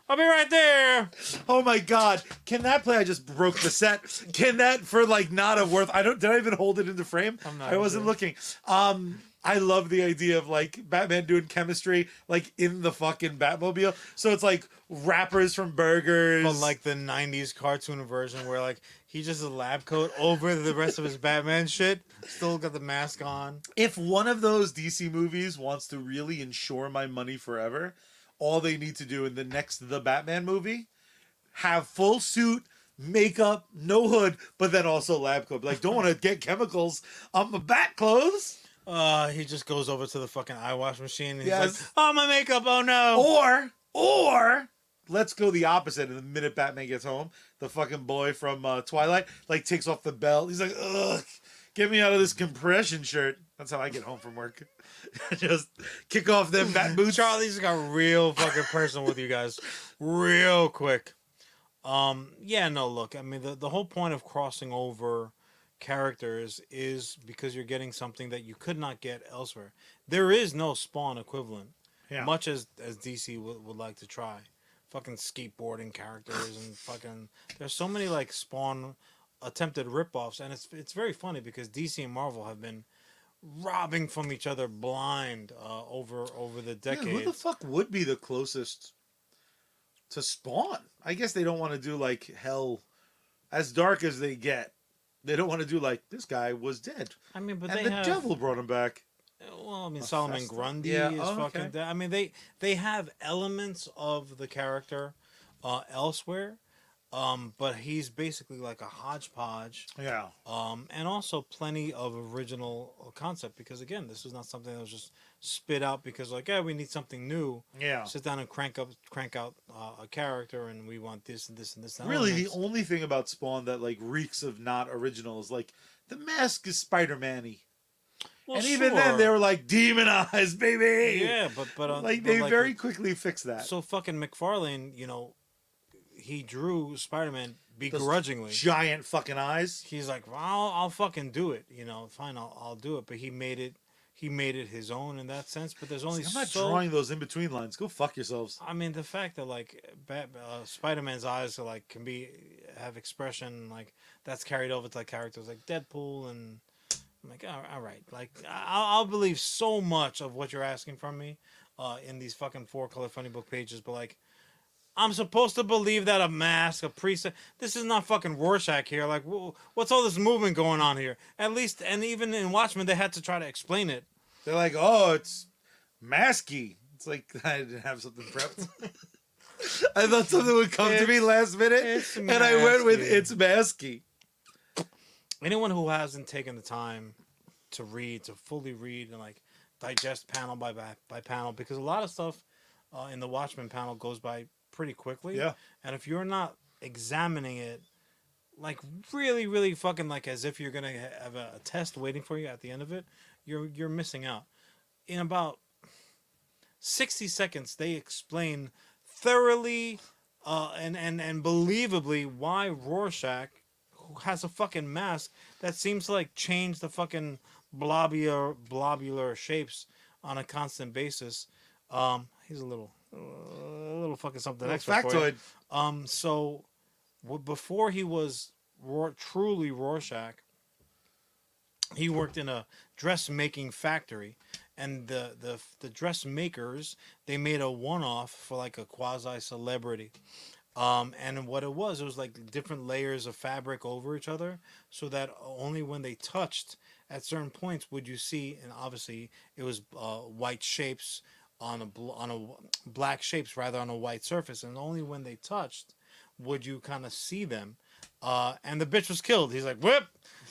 I'll be right there. Oh my God. Can that play? I just broke the set. Can that for like not a worth? I don't, did I even hold it into frame? I'm not I wasn't sure. looking. Um, I love the idea of like Batman doing chemistry like in the fucking Batmobile. So it's like wrappers from burgers. But like the nineties cartoon version where like he just has a lab coat over the rest of his Batman shit. Still got the mask on. If one of those D C movies wants to really insure my money forever, all they need to do in the next The Batman movie, have full suit, makeup, no hood, but then also lab coat. Like, don't want to get chemicals on my bat clothes. Uh, he just goes over to the fucking eye wash machine and yes. he's like, oh, my makeup, oh no. Or, or, let's go the opposite. And the minute Batman gets home, the fucking boy from uh, Twilight, like, takes off the belt. He's like, ugh, get me out of this compression shirt. That's how I get home from work. Just kick off them bat boots. Charlie's got real fucking personal with you guys real quick. Um, yeah, no, look, I mean, the, the whole point of crossing over characters is because you're getting something that you could not get elsewhere. There is no Spawn equivalent, yeah. much as as D C w- would like to try. Fucking skateboarding characters and fucking there's so many like Spawn attempted ripoffs, and it's it's very funny because D C and Marvel have been robbing from each other blind uh, over over the decades. Yeah, who the fuck would be the closest to Spawn? I guess they don't want to do like hell as dark as they get. They don't want to do like this guy was dead. I mean, but and they the have, devil brought him back. Well, I mean, a Solomon fest- Grundy yeah. is oh, fucking okay. dead. I mean, they they have elements of the character uh, elsewhere, um, but he's basically like a hodgepodge. Yeah. Um, and also plenty of original concept because again, this was not something that was just spit out because like, yeah, we need something new. Yeah. Sit down and crank up, crank out uh, a character, and we want this and this and this. And really, elements. The only thing about Spawn that like reeks of not original is like the mask is Spider-Man-y. Well, and sure. even then, they were like demonized, baby. Yeah, but but uh, like but they like, very quickly fixed that. So fucking McFarlane, you know, he drew Spider-Man begrudgingly. Those giant fucking eyes. He's like, well, I'll, I'll fucking do it. You know, fine, I'll I'll do it. But he made it. He made it his own in that sense, but there's only. See, I'm not so... drawing those in between lines. Go fuck yourselves. I mean, the fact that like Bat- uh, Spider-Man's eyes are like can be have expression like that's carried over to like characters like Deadpool, and I'm like, all, all right, like I'll, I'll believe so much of what you're asking from me, uh, in these fucking four color funny book pages, but like, I'm supposed to believe that a mask, a preset. This is not fucking Rorschach here. Like, what's all this movement going on here? At least, and even in Watchmen, they had to try to explain it. They're like, oh, it's masky. It's like, I didn't have something prepped. I thought something would come it's, to me last minute, and I went with it's masky. Anyone who hasn't taken the time to read, to fully read and like digest panel by, by, by panel, because a lot of stuff uh, in the Watchmen panel goes by pretty quickly. Yeah. And if you're not examining it, like really, really fucking like as if you're going to have a, a test waiting for you at the end of it, you're you're missing out. In about sixty seconds, they explain thoroughly uh, and, and, and believably why Rorschach, who has a fucking mask that seems to like change the fucking blobular, blobular shapes on a constant basis. Um, he's a little... Uh, a little fucking something extra for you. Um, so w- before he was ro- truly Rorschach, he worked in a dressmaking factory, and the, the the dressmakers, they made a one-off for like a quasi-celebrity, Um, and what it was, it was like different layers of fabric over each other, so that only when they touched at certain points would you see, and obviously it was uh, white shapes on a bl- on a black shapes rather on a white surface, and only when they touched would you kind of see them. Uh, and the bitch was killed. He's like, "Whip,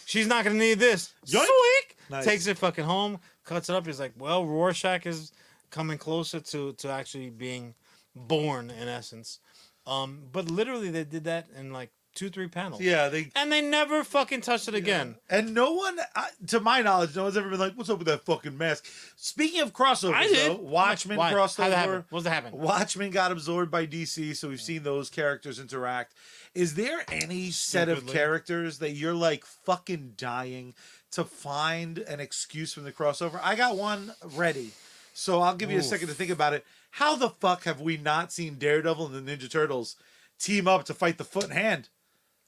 she's not gonna need this." Yoink! Nice. Takes it fucking home, cuts it up. He's like, "Well, Rorschach is coming closer to to actually being born in essence." Um, but literally, they did that in like two, three panels. Yeah, they and they never fucking touched it yeah. again. And no one, I, to my knowledge, no one's ever been like, "What's up with that fucking mask?" Speaking of crossovers, I did. Though, Watchmen Why? crossed How over. What's happened? Watchmen got absorbed by D C, so we've seen those characters interact. Is there any set Stupidly. of characters that you're like fucking dying to find an excuse from the crossover? I got one ready, so I'll give you Oof. a second to think about it. How the fuck have we not seen Daredevil and the Ninja Turtles team up to fight the Foot and Hand?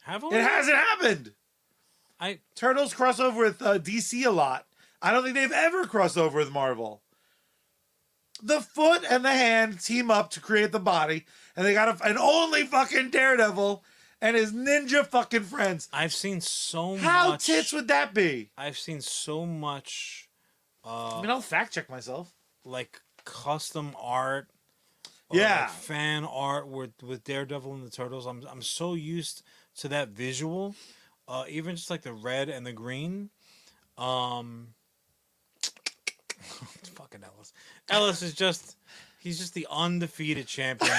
Have we? It hasn't happened. I Turtles cross over with uh, D C a lot. I don't think they've ever crossed over with Marvel. The Foot and the Hand team up to create the body, and they got a, an only fucking Daredevil and his ninja fucking friends. I've seen so How much. How tits would that be? I've seen so much. Uh, I mean, I'll fact check myself. Like. Custom art, yeah, like fan art with with Daredevil and the Turtles. I'm I'm so used to that visual, uh, even just like the red and the green. Um, fucking Ellis. Ellis is just he's just the undefeated champion.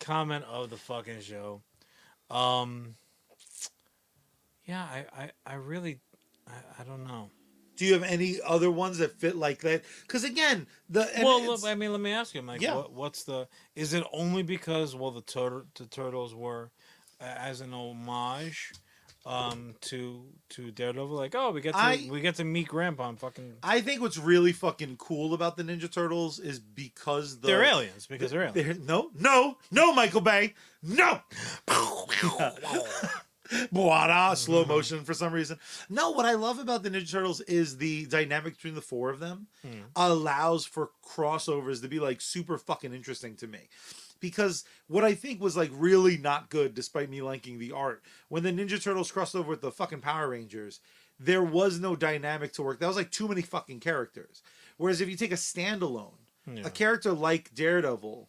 Comment of the fucking show. Um, yeah, I I, I really I, I don't know. Do you have any other ones that fit like that? Because again, the well, I mean, let me ask you, Mike. Yeah. What, what's the? Is it only because well, the tur- the turtles were uh, as an homage um, to to Daredevil? Like, oh, we get to I, we get to meet Grandpa. And fucking. I think what's really fucking cool about the Ninja Turtles is because the, they're aliens. Because the, they're aliens. They're, no, no, no, Michael Bay, no. Boada, slow motion for some reason. No, what I love about the Ninja Turtles is the dynamic between the four of them mm. allows for crossovers to be like super fucking interesting to me. Because what I think was like really not good, despite me liking the art, when the Ninja Turtles crossed over with the fucking Power Rangers, there was no dynamic to work. That was like too many fucking characters. Whereas if you take a standalone, yeah. a character like Daredevil,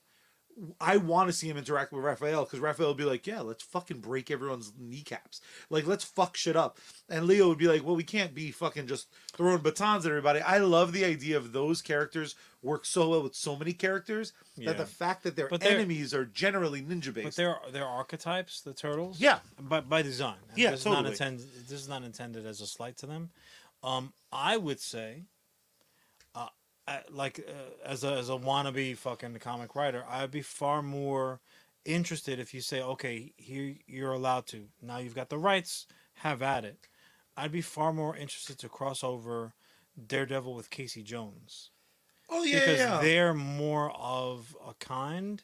I want to see him interact with Raphael because Raphael would be like, yeah, let's fucking break everyone's kneecaps. Like, let's fuck shit up. And Leo would be like, well, we can't be fucking just throwing batons at everybody. I love the idea of those characters work so well with so many characters yeah. that the fact that their enemies are generally ninja-based. But they're, they're archetypes, the turtles. Yeah. By, by design. And yeah, this totally. Is not intended, this is not intended as a slight to them. Um, I would say... I, like uh, as a as a wannabe fucking comic writer, I'd be far more interested if you say, okay, here you're allowed to. Now you've got the rights. Have at it. I'd be far more interested to cross over Daredevil with Casey Jones. Oh yeah, because yeah. they're more of a kind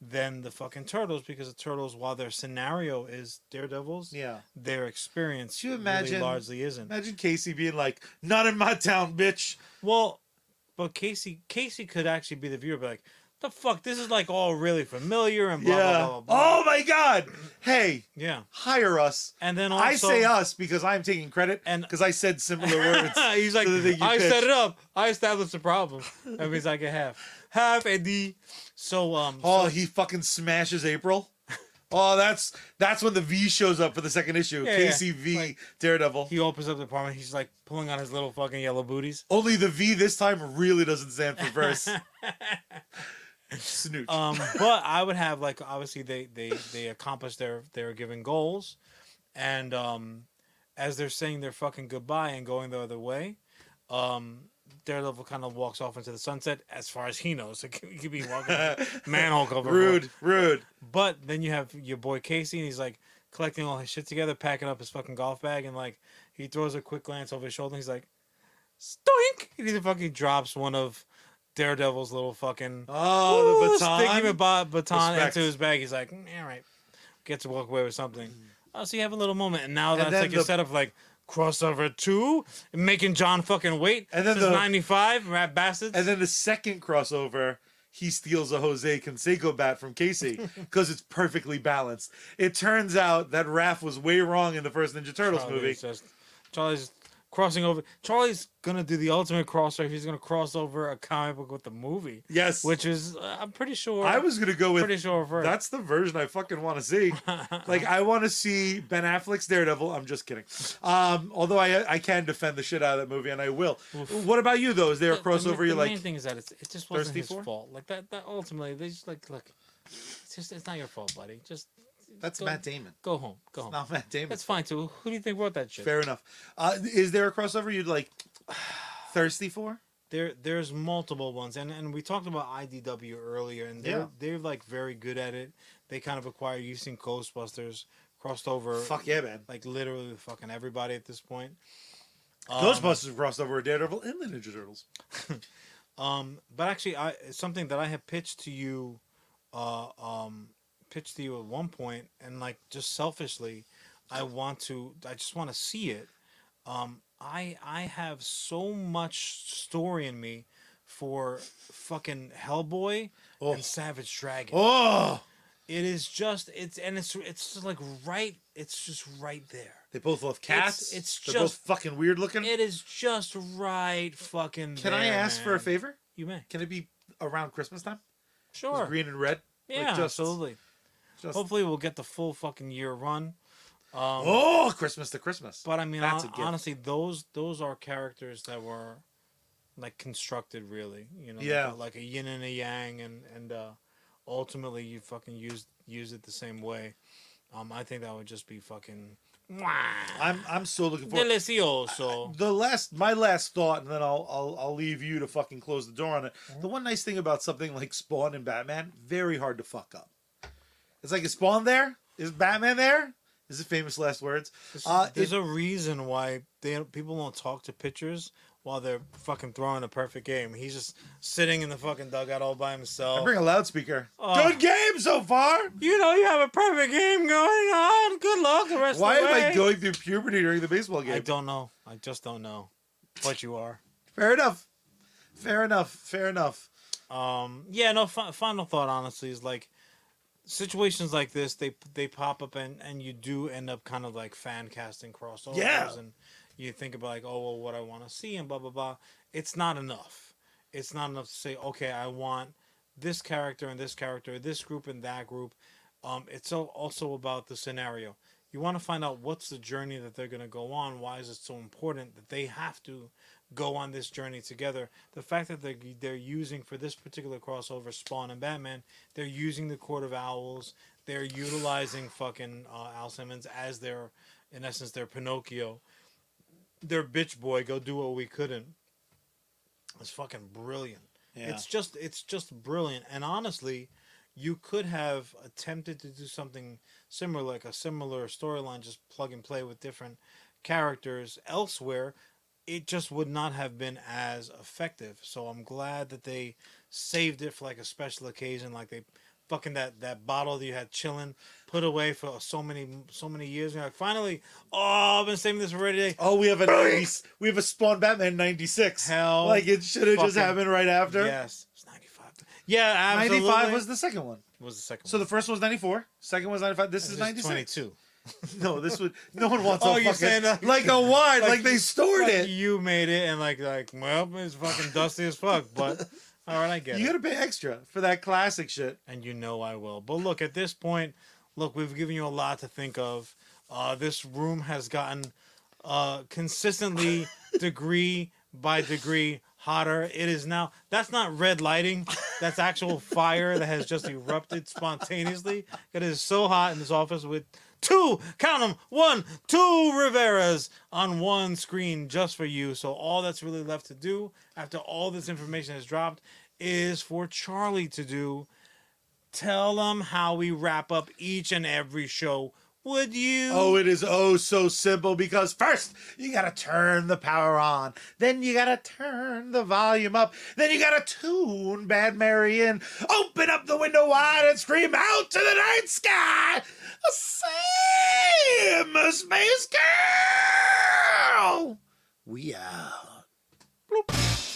than the fucking Turtles. Because the Turtles, while their scenario is Daredevil's, yeah, their experience you imagine, really largely isn't. Imagine Casey being like, "Not in my town, bitch." Well. But Casey Casey could actually be the viewer, be like, the fuck, this is like all really familiar and blah, yeah. blah, blah, blah, blah. Oh my God. Hey, yeah, hire us. And then also, I say us because I'm taking credit because I said similar words. He's like, I pitched. set it up. I established the problem. That means I can have half a D. So, um, oh, so, he fucking smashes April. Oh, that's that's when the V shows up for the second issue. Yeah, K C V, yeah. Like, Daredevil. He opens up the apartment. He's like pulling on his little fucking yellow booties. Only the V this time really doesn't stand for verse. Snooch. Um, but I would have like obviously they they they accomplish their their given goals, and um, as they're saying their fucking goodbye and going the other way, um. Daredevil kind of walks off into the sunset as far as he knows. Like, he could be walking manhole cover. Rude, rude. But then you have your boy Casey, and he's like collecting all his shit together, packing up his fucking golf bag, and like he throws a quick glance over his shoulder, and he's like, stoink! And he fucking drops one of Daredevil's little fucking oh, the baton. Sticky baton Respect. into his bag. He's like, mm, all right, get to walk away with something. Mm. Oh, so you have a little moment, and now that's and like the- your setup, like. Crossover two, making John fucking wait. And then the ninety-five rat bastards. And then the second crossover, he steals a Jose Canseco bat from Casey because it's perfectly balanced. It turns out that Raph was way wrong in the first Ninja Turtles Charlie movie. Just, Charlie's crossing over. Charlie's going to do the ultimate crossover. He's going to cross over a comic book with the movie. Yes. Which is, uh, I'm pretty sure. I was going to go with, pretty sure first. That's the version I fucking want to see. Like, I want to see Ben Affleck's Daredevil. I'm just kidding. Um, although I I can defend the shit out of that movie, and I will. Oof. What about you, though? Is there a crossover the, the, the you like? The main thing is that it's, it just wasn't his for? fault. Like, that, that ultimately, they just like, look, it's just, it's not your fault, buddy. Just. That's go, Matt Damon. Go home. Go home. It's not Matt Damon. That's fine, too. Who do you think wrote that shit? Fair enough. Uh, is there a crossover you'd, like, thirsty for? There, There's multiple ones. And and we talked about I D W earlier, and they're, yeah. they're like, very good at it. They kind of acquired use in Ghostbusters, crossed over. Fuck yeah, man. Like, literally fucking everybody at this point. Um, Ghostbusters crossed over with Daredevil and the Ninja Turtles. um, But actually, I something that I have pitched to you... Uh, um. pitched to you at one point, and like just selfishly I want to I just want to see it. um I I have so much story in me for fucking Hellboy oh. and Savage Dragon. Oh it is just it's and it's it's just like right it's just right there. They both love cats. It's, it's they're just both fucking weird looking. It is just right fucking can there, I ask man. for a favor? You may. Can it be around Christmas time? Sure. With green and red. Yeah, like just, absolutely. Just, Hopefully we'll get the full fucking year run. Um, oh, Christmas to Christmas. But I mean, on, honestly, those those are characters that were like constructed, really. You know, yeah. like, like a yin and a yang, and and uh, ultimately you fucking use use it the same way. Um, I think that would just be fucking. I'm I'm so looking forward. Delicioso. I, the last, my last thought, and then I'll I'll I'll leave you to fucking close the door on it. Mm-hmm. The one nice thing about something like Spawn and Batman, very hard to fuck up. It's like, is Spawn there? Is Batman there? Is it famous last words? Uh, There's it, a reason why they people don't talk to pitchers while they're fucking throwing a perfect game. He's just sitting in the fucking dugout all by himself. I bring a loudspeaker. Uh, Good game so far. You know you have a perfect game going on. Good luck the rest why of the way. Why am I going through puberty during the baseball game? I don't know. I just don't know. But you are. Fair enough. Fair enough. Fair enough. Um. Yeah. No. Fi- final thought, honestly, is like. Situations like this, they they pop up, and, and you do end up kind of like fan casting crossovers, yeah. and you think about like, oh well, what I want to see, and blah blah blah. It's not enough. It's not enough to say, okay, I want this character and this character, this group and that group. Um, it's also about the scenario. You want to find out what's the journey that they're gonna go on. Why is it so important that they have to go on this journey together? The fact that they're, they're using for this particular crossover Spawn and Batman, they're using the Court of Owls, they're utilizing fucking uh, Al Simmons as their, in essence, their Pinocchio, their bitch boy, go do what we couldn't. It's fucking brilliant. Yeah. It's just, it's just brilliant. And honestly, you could have attempted to do something similar, like a similar storyline, just plug and play with different characters elsewhere. It just would not have been as effective. So I'm glad that they saved it for like a special occasion. Like they fucking that, that bottle that you had chilling put away for so many, so many years. And you're like, finally, oh, I've been saving this for today. Oh, we have a nice, we have a Spawn Batman ninety-six. Hell. Like it should have just happened right after. Yes. It's ninety-five. Yeah. Absolutely. ninety-five was the second one. Was the second one. So the first one was ninety-four. Second one was ninety-five. This, this is ninety-six. twenty-two. No, this would. No one wants. Oh, a you're saying that? Like a wine, like, like they stored like it. You made it, and like like well, it's fucking dusty as fuck. But all right, I get you it. You gotta pay extra for that classic shit, and you know I will. But look, at this point, look, we've given you a lot to think of. Uh, this room has gotten uh consistently degree by degree hotter. It is now. That's not red lighting. That's actual fire that has just erupted spontaneously. It is so hot in this office with. Two, count them, one, two Riveras on one screen just for you. So all that's really left to do after all this information is dropped is for Charlie to do. Tell them how we wrap up each and every show. Would you? Oh, it is oh so simple because first you gotta turn the power on, then you gotta turn the volume up, then you gotta tune Bad Mary in, open up the window wide and scream out to the night sky, Sam, Space Girl, we out. Bloop.